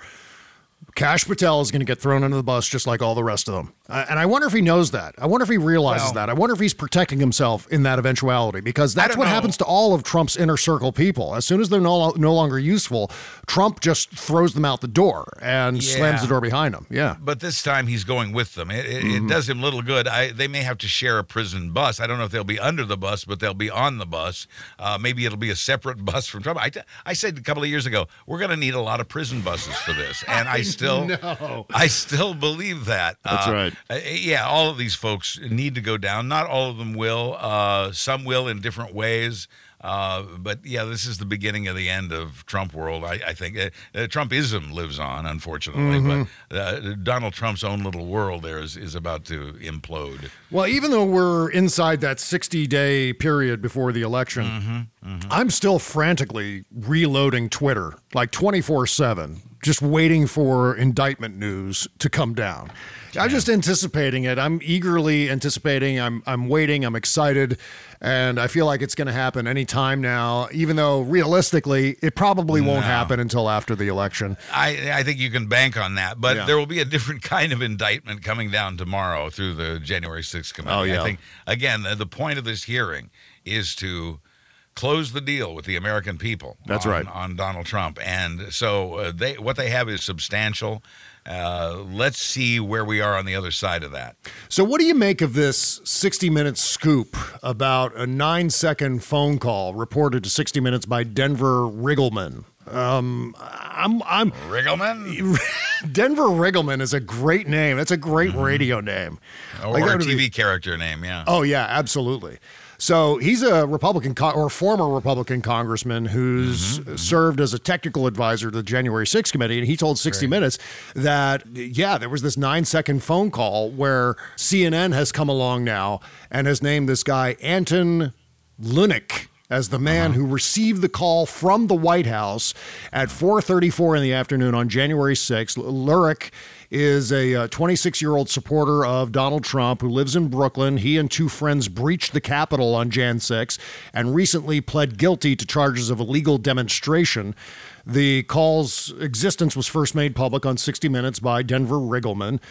Kash Patel is going to get thrown under the bus just like all the rest of them. Uh, and I wonder if he knows that. I wonder if he realizes well, that. I wonder if he's protecting himself in that eventuality, because that's what know. happens to all of Trump's inner circle people. As soon as they're no, no longer useful, Trump just throws them out the door and yeah. slams the door behind them. Yeah. But this time he's going with them. It, it, mm-hmm. it does him little good. I, they may have to share a prison bus. I don't know if they'll be under the bus, but they'll be on the bus. Uh, maybe it'll be a separate bus from Trump. I, t- I said a couple of years ago, we're going to need a lot of prison buses for this. And I still... No. I still believe that. That's uh, right. Yeah, all of these folks need to go down. Not all of them will. Uh, some will in different ways. Uh, but, yeah, this is the beginning of the end of Trump world, I, I think. Uh, Trumpism lives on, unfortunately. Mm-hmm. But uh, Donald Trump's own little world there is, is about to implode. Well, even though we're inside that sixty-day period before the election, mm-hmm, mm-hmm. I'm still frantically reloading Twitter, like twenty-four seven. Just waiting for indictment news to come down. Yeah. I'm just anticipating it. I'm eagerly anticipating. I'm I'm waiting. I'm excited. And I feel like it's going to happen any time now, even though realistically, it probably won't no. happen until after the election. I, I think you can bank on that. But yeah. there will be a different kind of indictment coming down tomorrow through the January sixth committee. Oh, yeah. I think, again, the, the point of this hearing is to close the deal with the American people. That's on, right. on Donald Trump. And so uh, they what they have is substantial. Uh, let's see where we are on the other side of that. So what do you make of this sixty minutes scoop about a nine second phone call reported to sixty minutes by Denver Riggleman? Um, I'm, I'm Riggleman. Denver Riggleman is a great name. That's a great mm-hmm. radio name. Or, like, or a T V be, character name, yeah. Oh, yeah, absolutely. So he's a Republican con- or former Republican congressman who's mm-hmm. served as a technical advisor to the January sixth committee. And he told sixty Great. Minutes that, yeah, there was this nine second phone call where C N N has come along now and has named this guy Anton Lunick as the man uh-huh. who received the call from the White House at four thirty-four in the afternoon on January sixth. Lurick is a twenty-six-year-old supporter of Donald Trump who lives in Brooklyn. He and two friends breached the Capitol on January sixth and recently pled guilty to charges of illegal demonstration. The call's existence was first made public on sixty minutes by Denver Riggleman.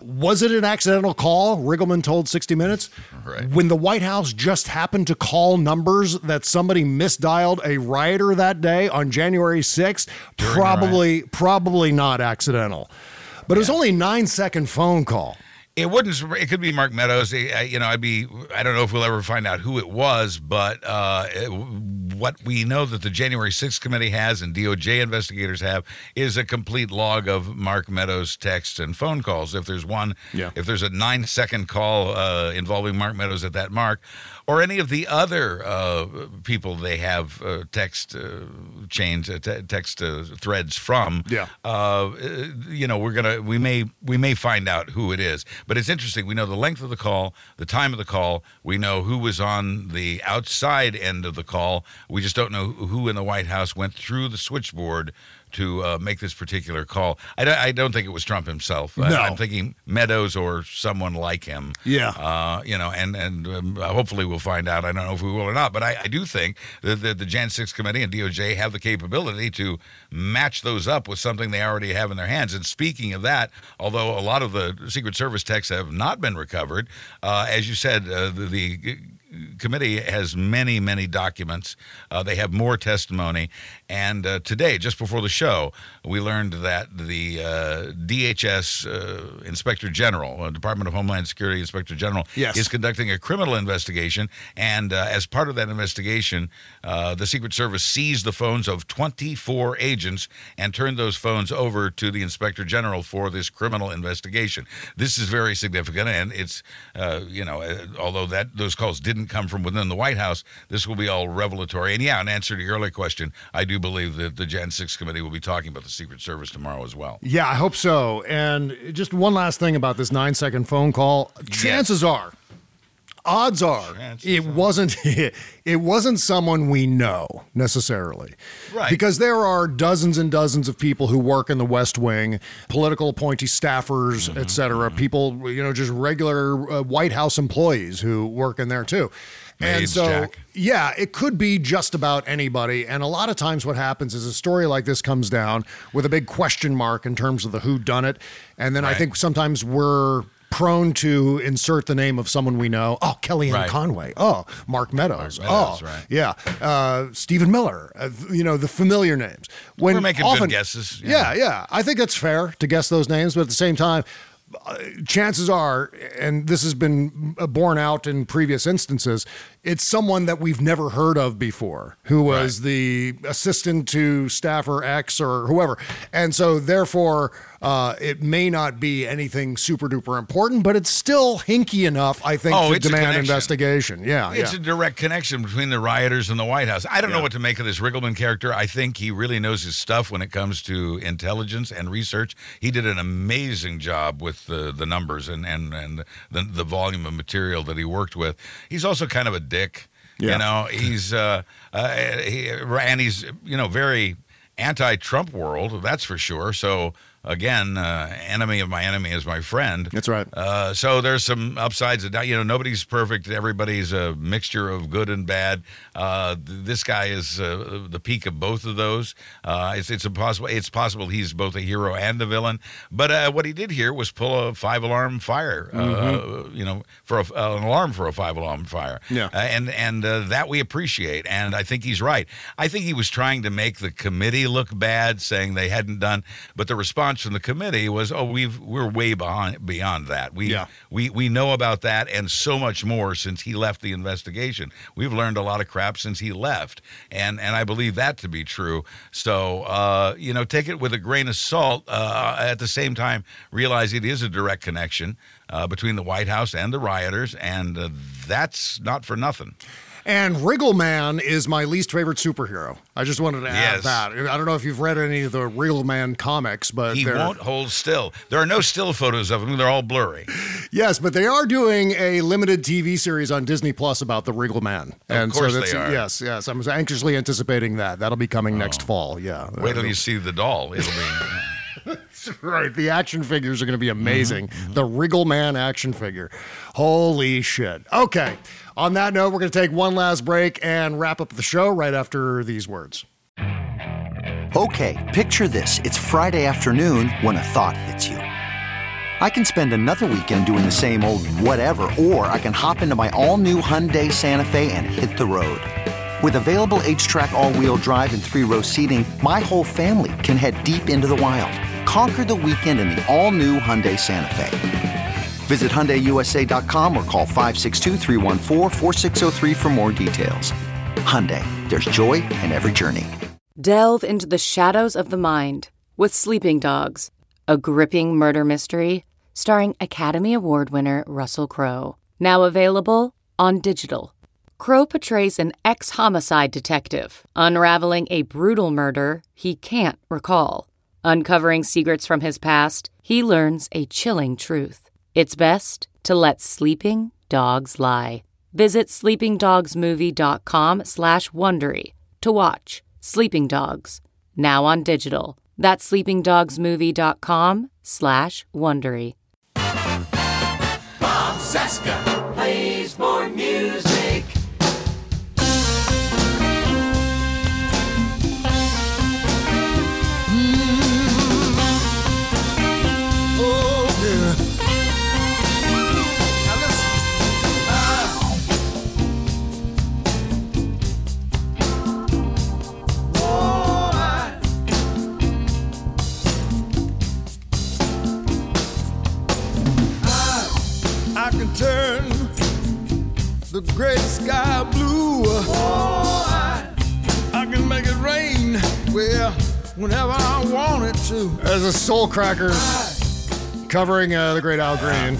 Was it an accidental call? Riggleman told sixty minutes. Right. When the White House just happened to call numbers that somebody misdialed a rioter that day on January sixth, During probably probably not accidental. But yeah. it was only a nine second phone call. It wouldn't. It could be Mark Meadows. You know, I'd be. I don't know if we'll ever find out who it was, but uh, it, what we know that the January sixth committee has and D O J investigators have is a complete log of Mark Meadows' texts and phone calls. If there's one, yeah. if there's a nine second call uh, involving Mark Meadows at that mark, or any of the other uh, people they have uh, text uh, chains, uh, te- text uh, threads from, yeah. uh, you know, we're gonna. We may. We may find out who it is. But it's interesting. We know the length of the call, the time of the call. We know who was on the outside end of the call. We just don't know who in the White House went through the switchboard to uh, make this particular call. I don't, I don't think it was Trump himself. No. I, I'm thinking Meadows or someone like him. Yeah. Uh, you know, and, and um, hopefully we'll find out. I don't know if we will or not, but I, I do think that the, the January sixth committee and D O J have the capability to match those up with something they already have in their hands. And speaking of that, although a lot of the Secret Service texts have not been recovered, uh, as you said, uh, the... the committee has many, many documents. Uh, they have more testimony. And uh, today, just before the show, we learned that the uh, D H S uh, Inspector General, uh, Department of Homeland Security Inspector General, yes. is conducting a criminal investigation. And uh, as part of that investigation, uh, the Secret Service seized the phones of twenty-four agents and turned those phones over to the Inspector General for this criminal investigation. This is very significant, and it's, uh, you know, uh, although that those calls didn't come from within the White House, this will be all revelatory. And, yeah, in answer to your earlier question, I do believe that the January sixth committee will be talking about the Secret Service tomorrow as well. Yeah, I hope so. And just one last thing about this nine-second phone call. Chances yes. are, odds are, chances it are. wasn't it wasn't someone we know, necessarily. Right. Because there are dozens and dozens of people who work in the West Wing, political appointee staffers, mm-hmm. et cetera, mm-hmm. people, you know, just regular uh, White House employees who work in there, too. And Maids, so, Jack. yeah, it could be just about anybody. And a lot of times what happens is a story like this comes down with a big question mark in terms of the whodunit. And then right. I think sometimes we're prone to insert the name of someone we know. Oh, Kellyanne right. Conway. Oh, Mark Meadows. Mark Meadows oh, right. yeah. Uh, Stephen Miller. Uh, you know, the familiar names. When We're making often, good guesses. Yeah. yeah, yeah. I think that's fair to guess those names, but at the same time, Uh, chances are, and this has been borne out in previous instances, it's someone that we've never heard of before, who was right. the assistant to staffer X or whoever. And so therefore, uh, it may not be anything super duper important, but it's still hinky enough, I think, oh, to demand investigation. Yeah, It's yeah. a direct connection between the rioters and the White House. I don't yeah. know what to make of this Riggleman character. I think he really knows his stuff when it comes to intelligence and research. He did an amazing job with the, the numbers and, and, and the, the volume of material that he worked with. He's also kind of a dick, yeah. you know, he's uh, uh he, and he's, you know, very anti-Trump world, that's for sure. So again, uh, enemy of my enemy is my friend. That's right. Uh, so there's some upsides. Of, you know, nobody's perfect. Everybody's a mixture of good and bad. Uh, th- this guy is uh, the peak of both of those. Uh, it's it's impossible. It's possible he's both a hero and the villain. But uh, what he did here was pull a five-alarm fire. Mm-hmm. Uh, you know, for a, uh, an alarm for a five-alarm fire. Yeah. Uh, and and uh, that we appreciate. And I think he's right. I think he was trying to make the committee look bad, saying they hadn't done. But the response from the committee was, oh, we've we're way behind beyond that. We yeah. we we know about that and so much more since he left the investigation. We've learned a lot of crap since he left, and and I believe that to be true. So uh, you know, take it with a grain of salt. Uh, at the same time, realize it is a direct connection uh, between the White House and the rioters, and uh, that's not for nothing. And Riggleman is my least favorite superhero. I just wanted to add yes. that. I don't know if you've read any of the Riggleman comics, but he they're... won't hold still. There are no still photos of him. They're all blurry. Yes, but they are doing a limited T V series on Disney Plus about the Riggleman. Of and course so that's, they are. Yes, yes. I'm anxiously anticipating that. That'll be coming oh. next fall. Yeah. Wait till you see the doll. It'll be... That's right. The action figures are going to be amazing. Mm-hmm. The Riggleman action figure. Holy shit. Okay. On that note, we're going to take one last break and wrap up the show right after these words. Okay, picture this. It's Friday afternoon when a thought hits you. I can spend another weekend doing the same old whatever, or I can hop into my all-new Hyundai Santa Fe and hit the road. With available H-Track all-wheel drive and three-row seating, my whole family can head deep into the wild. Conquer the weekend in the all-new Hyundai Santa Fe. Visit Hyundai U S A dot com or call five six two, three one four, four six zero three for more details. Hyundai, there's joy in every journey. Delve into the shadows of the mind with Sleeping Dogs, a gripping murder mystery starring Academy Award winner Russell Crowe. Now available on digital. Crow portrays an ex-homicide detective, unraveling a brutal murder he can't recall. Uncovering secrets from his past, he learns a chilling truth. It's best to let sleeping dogs lie. Visit sleeping dogs movie dot com slash Wondery to watch Sleeping Dogs, now on digital. That's sleeping dogs movie dot com slash Wondery. Bob Seska plays more music. sky blue. Oh, I, I can make it rain, well, whenever I want it to. As a Soul Crackers covering uh, the great Al Green.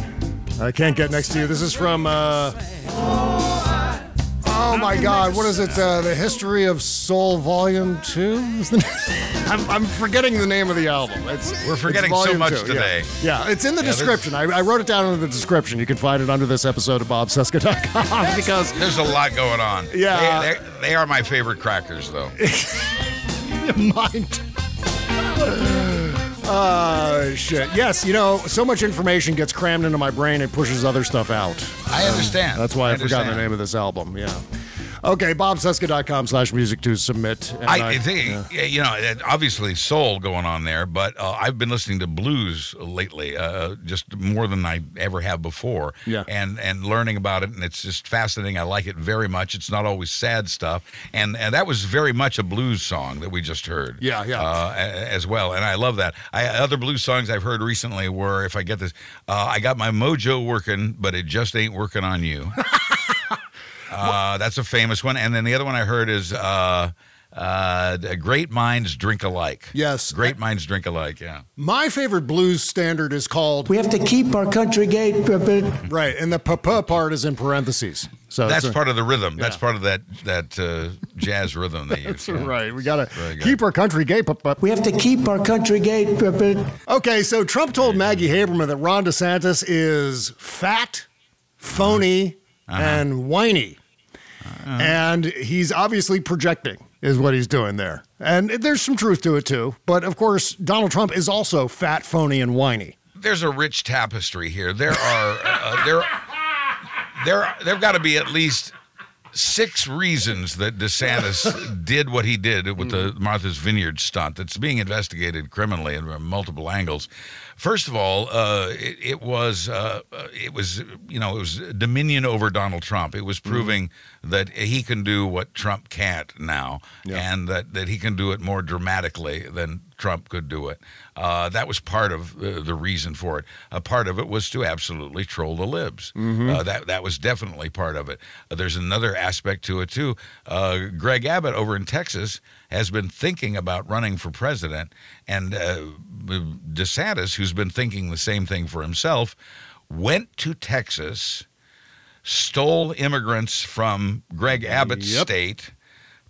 I Can't Get Next to You. This is from, uh, oh my God, what is it? Uh, the History of Soul Volume two? Is the I'm, I'm forgetting the name of the album. It's, We're forgetting it's so much two. Today. Yeah. yeah, it's in the yeah, description. I, I wrote it down in the description. You can find it under this episode of Bob Cesca dot com because there's a lot going on. Yeah. They, they are my favorite crackers, though. Mine too. Uh, shit. Yes, you know, so much information gets crammed into my brain, it pushes other stuff out. I understand. Um, that's why I, I forgot the name of this album, yeah. Okay, BobCesca.com slash music to submit. And I, I think, yeah. you know, obviously soul going on there, but uh, I've been listening to blues lately, uh, just more than I ever have before, yeah. and and learning about it, and it's just fascinating. I like it very much. It's not always sad stuff, and, and that was very much a blues song that we just heard. Yeah, yeah. Uh, as well, and I love that. I, other blues songs I've heard recently were, if I get this, uh, I got my mojo working, but it just ain't working on you. Uh, that's a famous one. And then the other one I heard is uh, uh, Great Minds Drink Alike. Yes. Great I, Minds Drink Alike, yeah. My favorite blues standard is called... We have to keep our country gate... Right, and the pa-pa part is in parentheses. So that's a, part of the rhythm. Yeah. That's part of that that uh, jazz rhythm they use. That's yeah. right. We got to keep our country gay. We have to keep our country gay. Okay, so Trump told Maggie Haberman that Ron DeSantis is fat, phony, uh-huh. and whiny. Uh, and he's obviously projecting is what he's doing there. And there's some truth to it, too. But, of course, Donald Trump is also fat, phony, and whiny. There's a rich tapestry here. There are, uh, there, there, there've got to be at least six reasons that DeSantis did what he did with the Martha's Vineyard stunt that's being investigated criminally in multiple angles. First of all, uh, it, it was uh, it was you know it was dominion over Donald Trump. It was proving mm-hmm. that he can do what Trump can't now, yeah. and that, that he can do it more dramatically than Trump could do it. Uh, that was part of uh, the reason for it. A uh, part of it was to absolutely troll the libs. Mm-hmm. Uh, that that was definitely part of it. Uh, there's another aspect to it too. Uh, Greg Abbott over in Texas has been thinking about running for president, and uh, DeSantis, who's been thinking the same thing for himself, went to Texas, stole immigrants from Greg Abbott's yep. state,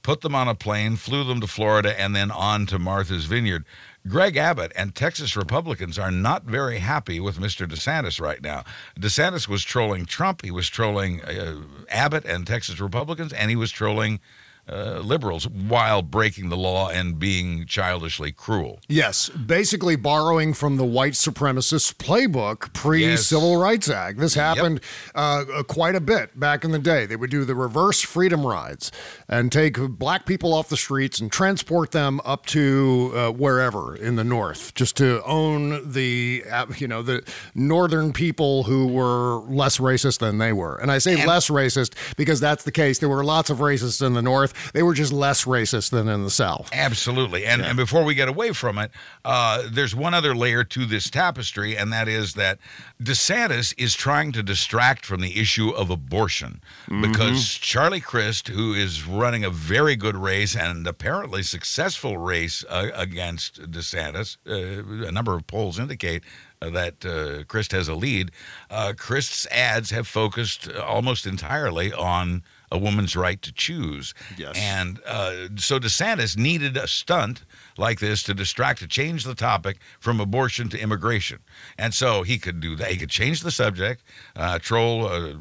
put them on a plane, flew them to Florida, and then on to Martha's Vineyard. Greg Abbott and Texas Republicans are not very happy with Mister DeSantis right now. DeSantis was trolling Trump, he was trolling uh, Abbott and Texas Republicans, and he was trolling Uh, liberals while breaking the law and being childishly cruel. Yes, basically borrowing from the white supremacist playbook pre-Civil yes. Rights Act. This happened yep. uh, quite a bit back in the day. They would do the reverse freedom rides and take black people off the streets and transport them up to uh, wherever in the north, just to own the uh, you know the northern people who were less racist than they were. And I say and- less racist because that's the case. There were lots of racists in the north. They were just less racist than in the South. Absolutely. And, yeah. and before we get away from it, uh, there's one other layer to this tapestry, and that is that DeSantis is trying to distract from the issue of abortion mm-hmm. because Charlie Crist, who is running a very good race and apparently successful race uh, against DeSantis, uh, a number of polls indicate that uh, Crist has a lead, uh, Crist's ads have focused almost entirely on a woman's right to choose. Yes. And uh, so DeSantis needed a stunt like this to distract, to change the topic from abortion to immigration. And so he could do that. He could change the subject, uh, troll uh,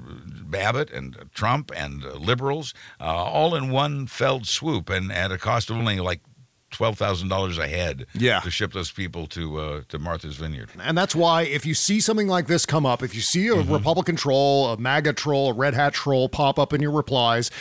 Abbott and uh, Trump and uh, liberals, uh, all in one felled swoop, and at a cost of only like twelve thousand dollars a head yeah. to ship those people to uh, to Martha's Vineyard. And that's why if you see something like this come up, if you see a mm-hmm. Republican troll, a MAGA troll, a Red Hat troll pop up in your replies,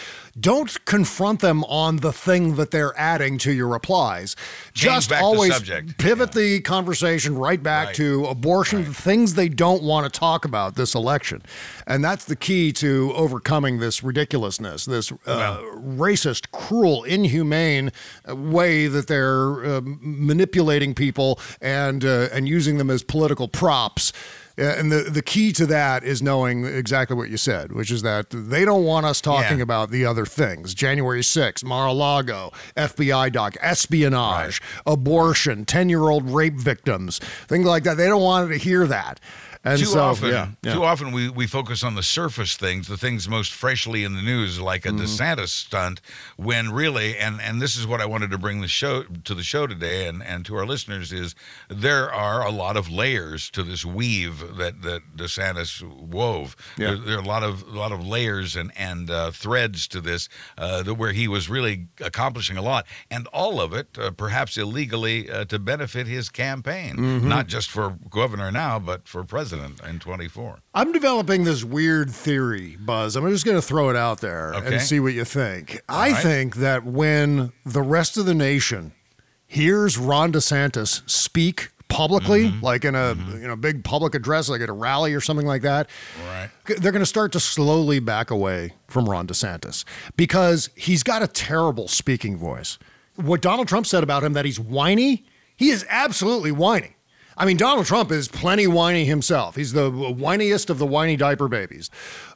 don't confront them on the thing that they're adding to your replies. Change Just always the pivot yeah. the conversation right back right. to abortion, right. the things they don't want to talk about this election. And that's the key to overcoming this ridiculousness, this uh, well, racist, cruel, inhumane way that they're uh, manipulating people and uh, and using them as political props. And the, the key to that is knowing exactly what you said, which is that they don't want us talking yeah. about the other things. January sixth, Mar-a-Lago, F B I doc, espionage, right. abortion, ten-year-old rape victims, things like that. They don't want to hear that. And too so, often, yeah, yeah. too often we, we focus on the surface things, the things most freshly in the news, like a mm-hmm. DeSantis stunt, when really, and, and this is what I wanted to bring the show to the show today and, and to our listeners, is there are a lot of layers to this weave that, that DeSantis wove. Yeah. There, there are a lot of a lot of layers and, and uh, threads to this uh, where he was really accomplishing a lot, and all of it, uh, perhaps illegally, uh, to benefit his campaign, mm-hmm. not just for governor now, but for president. In twenty-four. I'm developing this weird theory, Buzz. I'm just going to throw it out there okay. and see what you think. All I right. think that when the rest of the nation hears Ron DeSantis speak publicly, mm-hmm. like in a mm-hmm. you know big public address, like at a rally or something like that, right. they're going to start to slowly back away from Ron DeSantis because he's got a terrible speaking voice. What Donald Trump said about him, that he's whiny, he is absolutely whiny. I mean, Donald Trump is plenty whiny himself. He's the whiniest of the whiny diaper babies.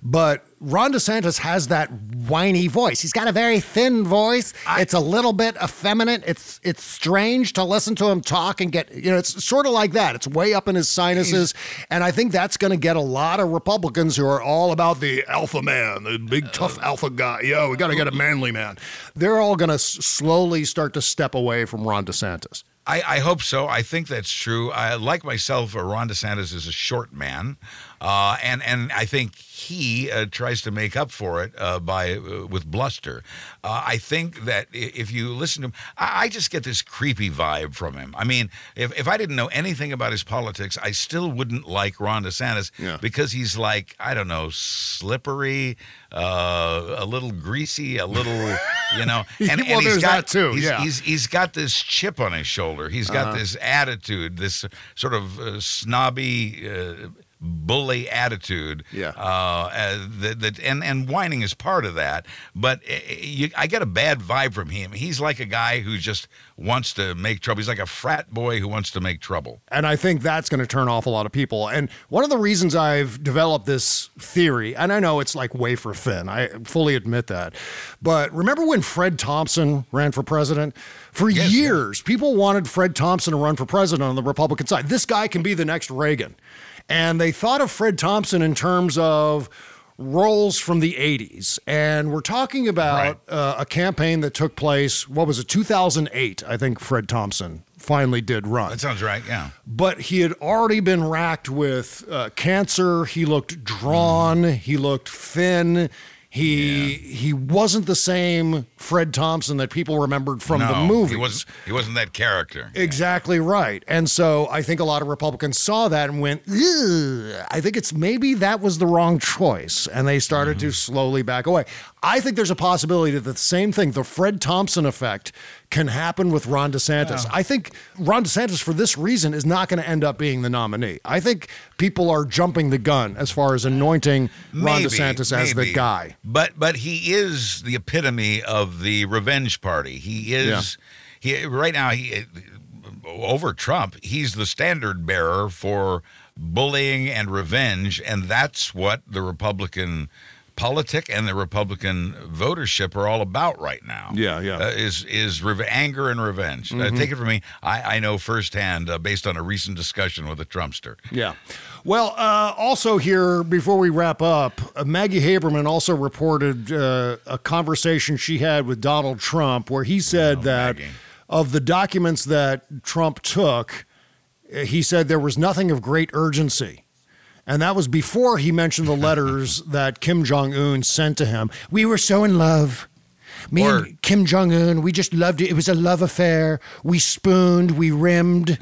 But Ron DeSantis has that whiny voice. He's got a very thin voice. I, it's a little bit effeminate. It's it's strange to listen to him talk and get, you know, it's sort of like that. It's way up in his sinuses. And I think that's going to get a lot of Republicans who are all about the alpha man, the big tough alpha guy. Yo, we got to get a manly man. They're all going to s- slowly start to step away from Ron DeSantis. I, I hope so. I think that's true. I, like myself, Ron DeSantis is a short man, uh, and and I think he uh, tries to make up for it uh, by uh, with bluster. Uh, I think that if you listen to him, I, I just get this creepy vibe from him. I mean, if, if I didn't know anything about his politics, I still wouldn't like Ron DeSantis yeah. because he's like, I don't know, slippery, uh, a little greasy, a little, you know. And, and well, he's there's got, that too. He's, yeah. he's, he's got this chip on his shoulder. He's got uh-huh. this attitude, this sort of uh, snobby, uh, bully attitude. Yeah. Uh, uh, that, that and, and whining is part of that. But uh, you, I get a bad vibe from him. He's like a guy who just wants to make trouble. He's like a frat boy who wants to make trouble. And I think that's going to turn off a lot of people. And one of the reasons I've developed this theory, and I know it's like wafer thin, I fully admit that. But remember when Fred Thompson ran for president? For yes, years, yes. people wanted Fred Thompson to run for president on the Republican side. This guy can be the next Reagan. And they thought of Fred Thompson in terms of roles from the eighties. And we're talking about right. uh, a campaign that took place, what was it, two thousand eight, I think Fred Thompson finally did run. That sounds right, yeah. But he had already been racked with uh, cancer. He looked drawn. Mm. He looked thin. He yeah. he wasn't the same Fred Thompson that people remembered from no, the movies. He wasn't, he wasn't that character. Exactly yeah. right. And so I think a lot of Republicans saw that and went, ugh, I think it's maybe that was the wrong choice. And they started mm-hmm. to slowly back away. I think there's a possibility that the same thing, the Fred Thompson effect, can happen with Ron DeSantis. Yeah. I think Ron DeSantis, for this reason, is not going to end up being the nominee. I think people are jumping the gun as far as anointing maybe, Ron DeSantis maybe. as the guy. But but he is the epitome of the revenge party. He is yeah. he right now he over Trump. He's the standard bearer for bullying and revenge, and that's what the Republican politic and the Republican votership are all about right now. Yeah, yeah. Uh, is is rev- anger and revenge. Mm-hmm. Uh, take it from me. I, I know firsthand uh, based on a recent discussion with a Trumpster. Yeah. Well, uh, also here, before we wrap up, uh, Maggie Haberman also reported uh, a conversation she had with Donald Trump where he said oh, that Maggie. of the documents that Trump took, he said there was nothing of great urgency. And that was before he mentioned the letters that Kim Jong-un sent to him. We were so in love. Me or, and Kim Jong-un, we just loved it. It was a love affair. We spooned. We rimmed.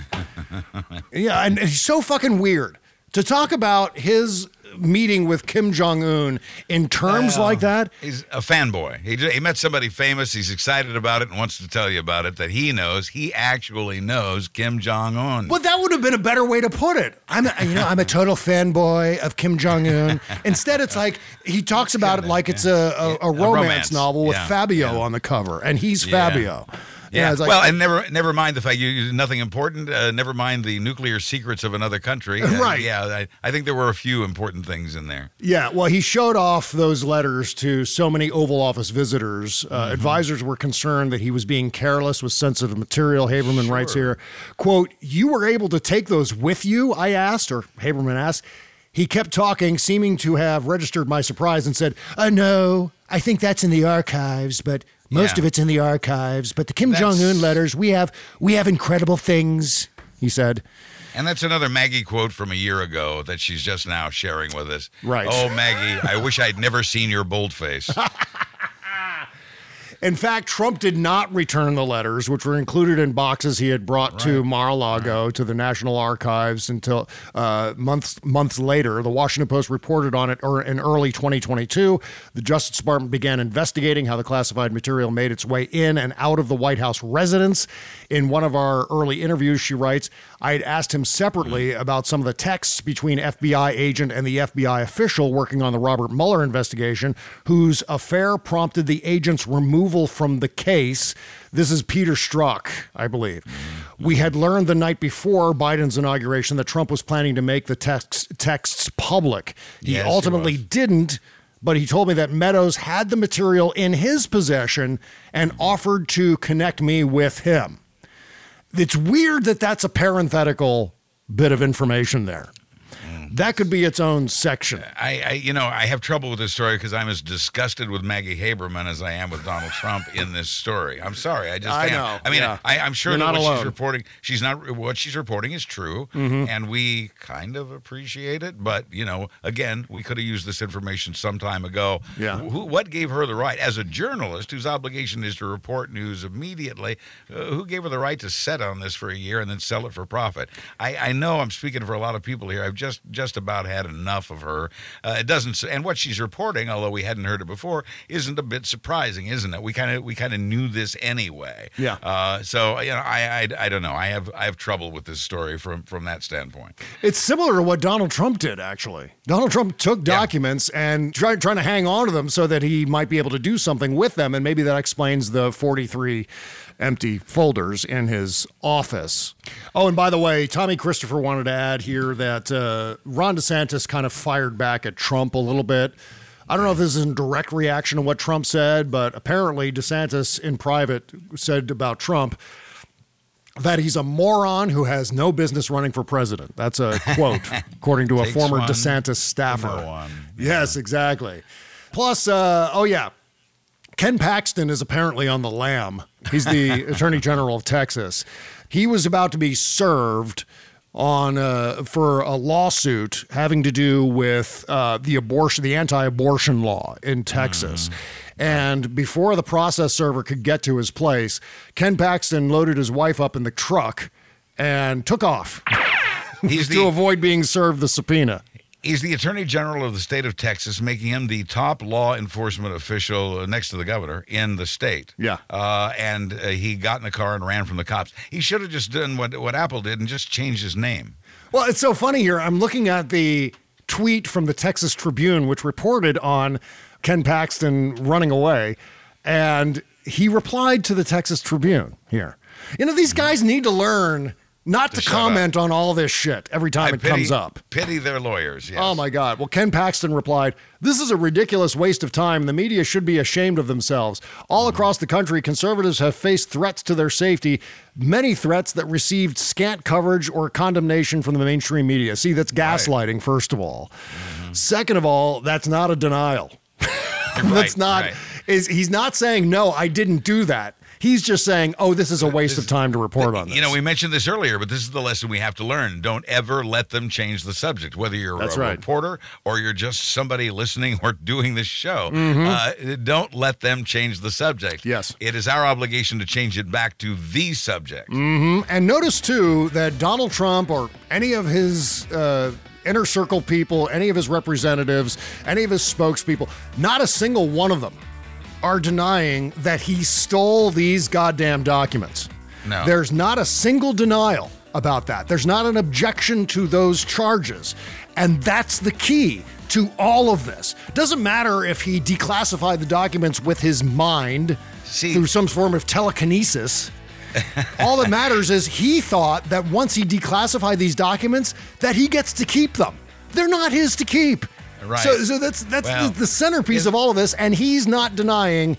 yeah, and it's so fucking weird to talk about his meeting with Kim Jong-un in terms well, like that. He's a fanboy. He, he met somebody famous. He's excited about it and wants to tell you about it, that he knows. He actually knows Kim Jong-un. Well, that would have been a better way to put it. I'm a, you know, I'm a total fanboy of Kim Jong-un. Instead, it's like he talks about it like it's a, a, a romance, a romance. novel with yeah. Fabio yeah. on the cover, and he's yeah. Fabio. Yeah. And like, well, and never never mind the fact you nothing important. Uh, never mind the nuclear secrets of another country. Uh, right. Yeah. I, I think there were a few important things in there. Yeah. Well, he showed off those letters to so many Oval Office visitors. Uh, mm-hmm. Advisors were concerned that he was being careless with sensitive material. Haberman sure. writes here, quote, "You were able to take those with you?" I asked, or Haberman asked. He kept talking, seeming to have registered my surprise, and said, "Uh, no, I think that's in the archives, but most yeah. of it's in the archives. But the Kim that's... Jong-un letters, we have we have incredible things," he said. And that's another Maggie quote from a year ago that she's just now sharing with us. Right. "Oh, Maggie, I wish I'd never seen your bold face." In fact, Trump did not return the letters, which were included in boxes he had brought right. to Mar-a-Lago, right. to the National Archives, until uh, months months later. The Washington Post reported on it in early twenty twenty-two. The Justice Department began investigating how the classified material made its way in and out of the White House residence. In one of our early interviews, she writes, "I had asked him separately about some of the texts between F B I agent and the F B I official working on the Robert Mueller investigation, whose affair prompted the agent's removal from the case." This is Peter Strzok, I believe. "We had learned the night before Biden's inauguration that Trump was planning to make the text, texts public. He yes, ultimately he didn't, but he told me that Meadows had the material in his possession and offered to connect me with him." It's weird that that's a parenthetical bit of information there. That could be its own section. I, I, you know, I have trouble with this story because I'm as disgusted with Maggie Haberman as I am with Donald Trump in this story. I'm sorry, I just I am. know. I mean, yeah. I, I'm sure You're that not what alone. she's reporting, she's not what she's reporting is true, mm-hmm. and we kind of appreciate it. But you know, again, we could have used this information some time ago. Yeah. Who, what gave her the right, as a journalist whose obligation is to report news immediately? Uh, who gave her the right to set on this for a year and then sell it for profit? I, I know I'm speaking for a lot of people here. I've just just Just about had enough of her. Uh, it doesn't, and what she's reporting, although we hadn't heard it before, isn't a bit surprising, isn't it? We kind of we kind of knew this anyway. Yeah. Uh, so you know, I, I I don't know. I have I have trouble with this story from from that standpoint. It's similar to what Donald Trump did, actually. Donald Trump took documents yeah. and tried trying to hang on to them so that he might be able to do something with them, and maybe that explains the forty-three empty folders in his office. Oh, and by the way, Tommy Christopher wanted to add here that uh, Ron DeSantis kind of fired back at Trump a little bit. I don't know if this is in direct reaction to what Trump said, but apparently DeSantis in private said about Trump that he's a moron who has no business running for president. That's a quote, according to a former one, DeSantis staffer. Yeah. Yes, exactly. Plus, uh, oh yeah, Ken Paxton is apparently on the lam. He's the Attorney General of Texas. He was about to be served on uh, for a lawsuit having to do with uh, the abortion, the anti-abortion law in Texas. Mm. And before the process server could get to his place, Ken Paxton loaded his wife up in the truck and took off He's to the- avoid being served the subpoena. He's the Attorney General of the state of Texas, making him the top law enforcement official uh, next to the governor in the state. Yeah. Uh, and uh, he got in the car and ran from the cops. He should have just done what, what Apple did and just changed his name. Well, it's so funny here. I'm looking at the tweet from the Texas Tribune, which reported on Ken Paxton running away. And he replied to the Texas Tribune here. You know, these guys need to learn Not to, to comment on all this shit every time I it pity, comes up. Pity their lawyers, yes. Oh, my God. Well, Ken Paxton replied, "This is a ridiculous waste of time. The media should be ashamed of themselves. All across the country, conservatives have faced threats to their safety, many threats that received scant coverage or condemnation from the mainstream media." See, that's gaslighting, right. first of all. Mm-hmm. Second of all, that's not a denial. Right, that's not. Right. Is He's not saying, no, I didn't do that. He's just saying, oh, this is a waste this, of time to report on this. You know, we mentioned this earlier, but this is the lesson we have to learn. Don't ever let them change the subject, whether you're That's a right. reporter or you're just somebody listening or doing this show. Mm-hmm. Uh, don't let them change the subject. Yes. It is our obligation to change it back to the subject. Mm-hmm. And notice, too, that Donald Trump or any of his uh, inner circle people, any of his representatives, any of his spokespeople, not a single one of them are denying that he stole these goddamn documents. No. There's not a single denial about that. There's not an objection to those charges. And that's the key to all of this. Doesn't matter if he declassified the documents with his mind See, through some form of telekinesis. All that matters is he thought that once he declassified these documents, that he gets to keep them. They're not his to keep. Right. So, so that's that's well, the, the centerpiece of all of this, and he's not denying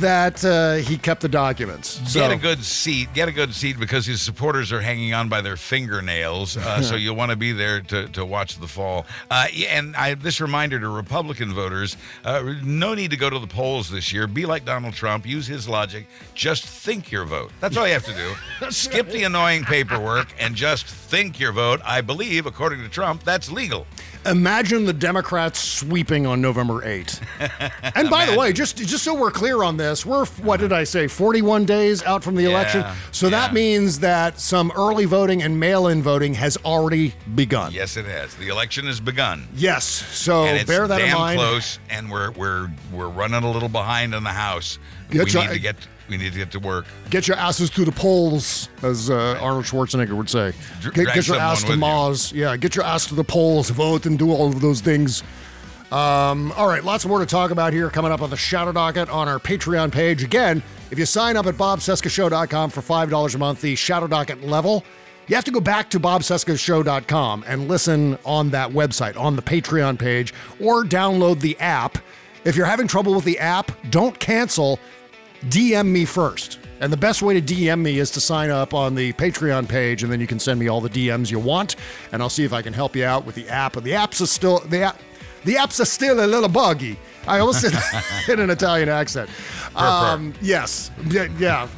that uh, he kept the documents. So. Get a good seat. Get a good seat because his supporters are hanging on by their fingernails. Uh, so you'll want to be there to, to watch the fall. Uh, and I, this reminder to Republican voters, uh, no need to go to the polls this year. Be like Donald Trump. Use his logic. Just think your vote. That's all you have to do. Skip the annoying paperwork and just think your vote. I believe, according to Trump, that's legal. Imagine the Democrats sweeping on November eighth. And by the way, just just so we're clear on this, we're, what did I say, forty-one days out from the yeah, election? So yeah. that means that some early voting and mail-in voting has already begun. Yes, it has. The election has begun. Yes. So bear that in mind. And it's damn close, and we're, we're, we're running a little behind on the House. Get we your, need to get... We need to get to work. Get your asses to the polls, as uh, Arnold Schwarzenegger would say. Get, get your ass to Mars. You. Yeah, get your ass to the polls, vote, and do all of those things. Um, all right, lots more to talk about here coming up on the Shadow Docket on our Patreon page. Again, if you sign up at Bob Cesca Show dot com for five dollars a month, the Shadow Docket level, you have to go back to Bob Cesca Show dot com and listen on that website, on the Patreon page, or download the app. If you're having trouble with the app, don't cancel. D M me first. And the best way to D M me is to sign up on the Patreon page, and then you can send me all the D Ms you want, and I'll see if I can help you out with the app. The apps are still the app, the apps are still a little buggy. I almost said in an Italian accent. Um, yes, yeah, yeah.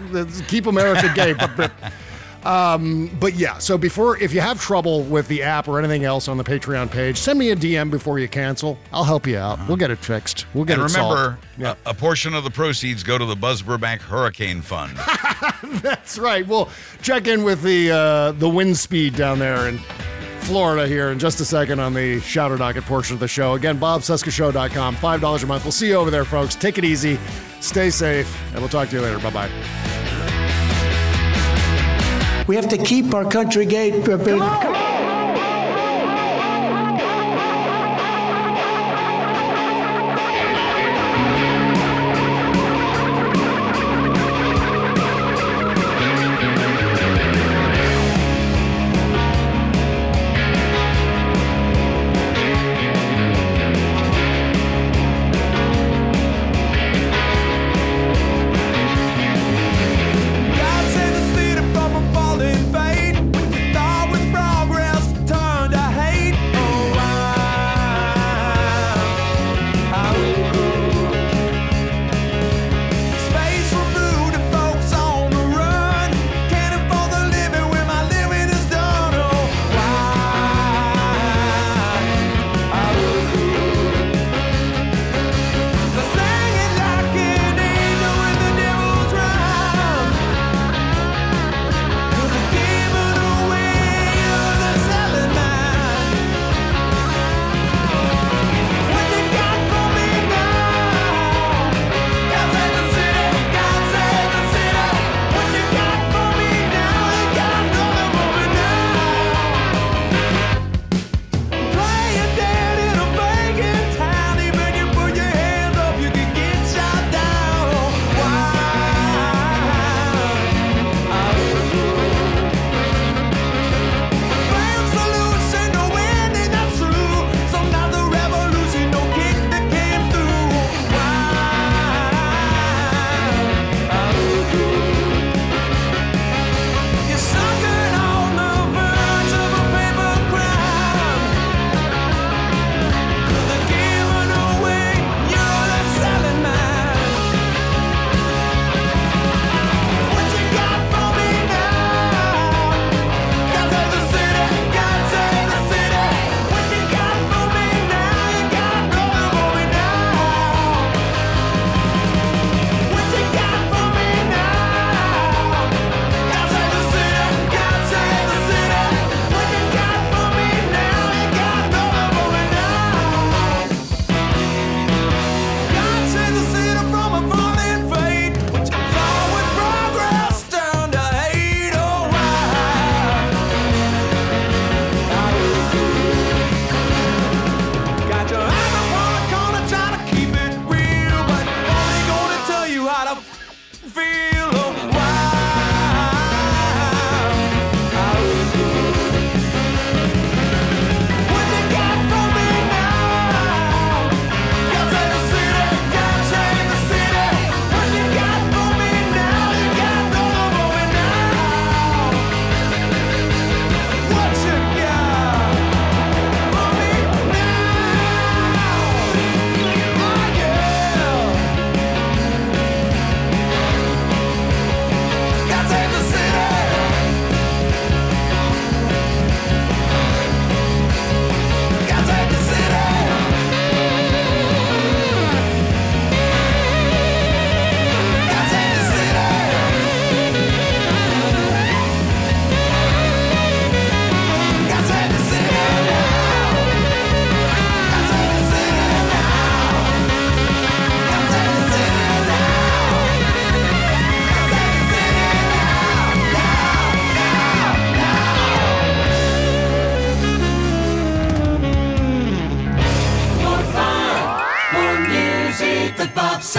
Keep America gay. Um, but yeah, so before, if you have trouble with the app or anything else on the Patreon page, send me a D M before you cancel. I'll help you out. Uh-huh. We'll get it fixed. We'll get and it solved. And remember, yeah. a, a portion of the proceeds go to the Buzz Burbank Hurricane Fund. That's right. We'll check in with the, uh, the wind speed down there in Florida here in just a second on the Shadow Docket portion of the show. Again, Bob Cesca Show dot com, five dollars a month. We'll see you over there, folks. Take it easy. Stay safe. And we'll talk to you later. Bye-bye. We have to keep our country gay. God save the city from a falling fate. With the thought with progress.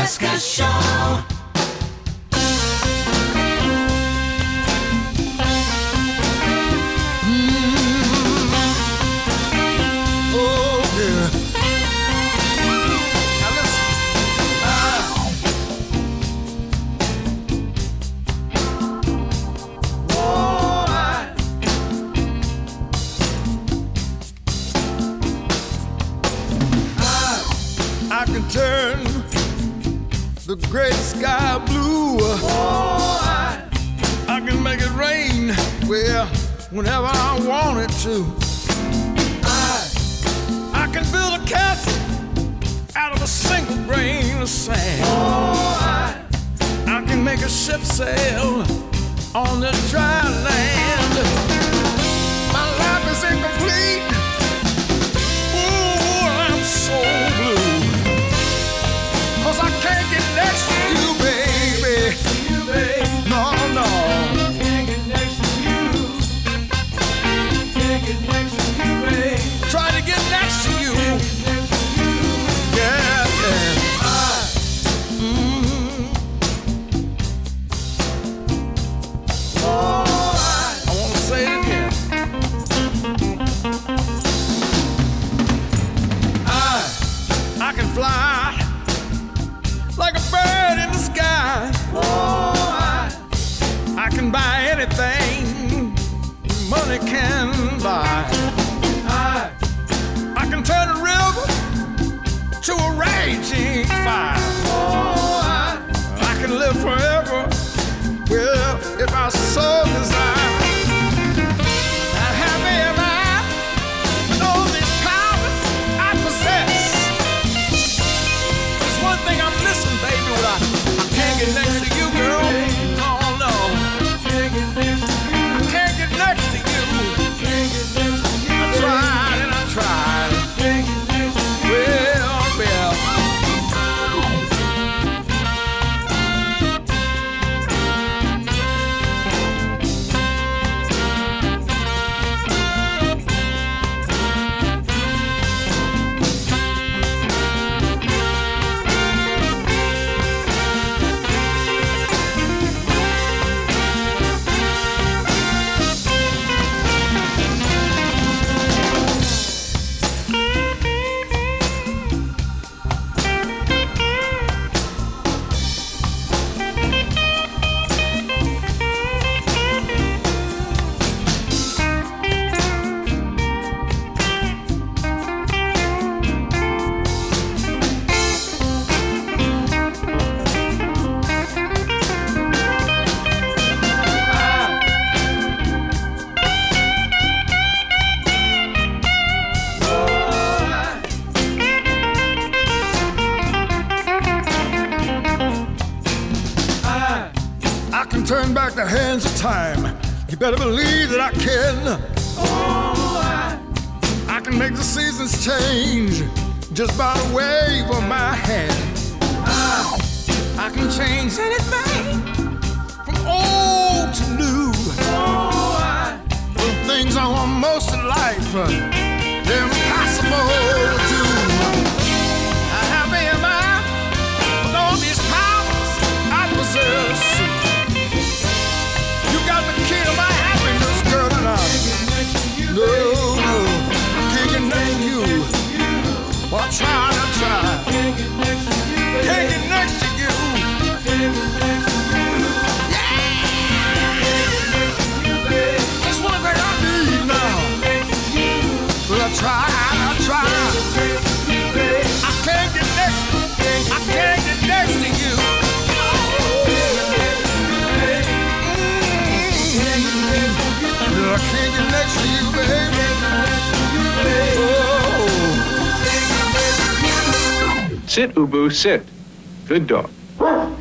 Cesca Show. Mm-hmm. Oh, yeah. Now listen. Uh, I, I can turn the great sky blue. Oh, I, I can make it rain, well, whenever I want it to. I, I can build a castle out of a single grain of sand. Oh, I, I can make a ship sail on the dry land. My life is incomplete. Oh, I'm so blue. 'Cause I can't get next to you, baby. You, baby. No, no. I can't get next to you. I can't get next to you, baby. Try to get next to you. I can't get next to you. Yeah, yeah. I, mm-hmm. Oh, I, I want to say it again. I, I can fly like a bird in the sky. Oh, I, I can buy anything money can buy. I, I can turn a river to a raging fire. Oh, I, I can live forever, well, if I so desire. How happy am I with all these powers I possess? There's one thing I'm missing, baby, what I, I can't get next to you, girl. Oh no, I can't get next to you. I tried and I tried. Well, well. Time. You better believe that I can. Oh, I, I can make the seasons change just by the wave of my hand. I, I can change anything from old to new. Oh, I, the things I want most in life, they're impossible to do. No, no, can't get next to you. Or try to try. Can't get next to you. Yeah! That's one thing I need now. But I try, I try. I can't get next to you. I can't get next to you. Mm-hmm. I can't get next to you. Sit, Ubu, sit. Good dog.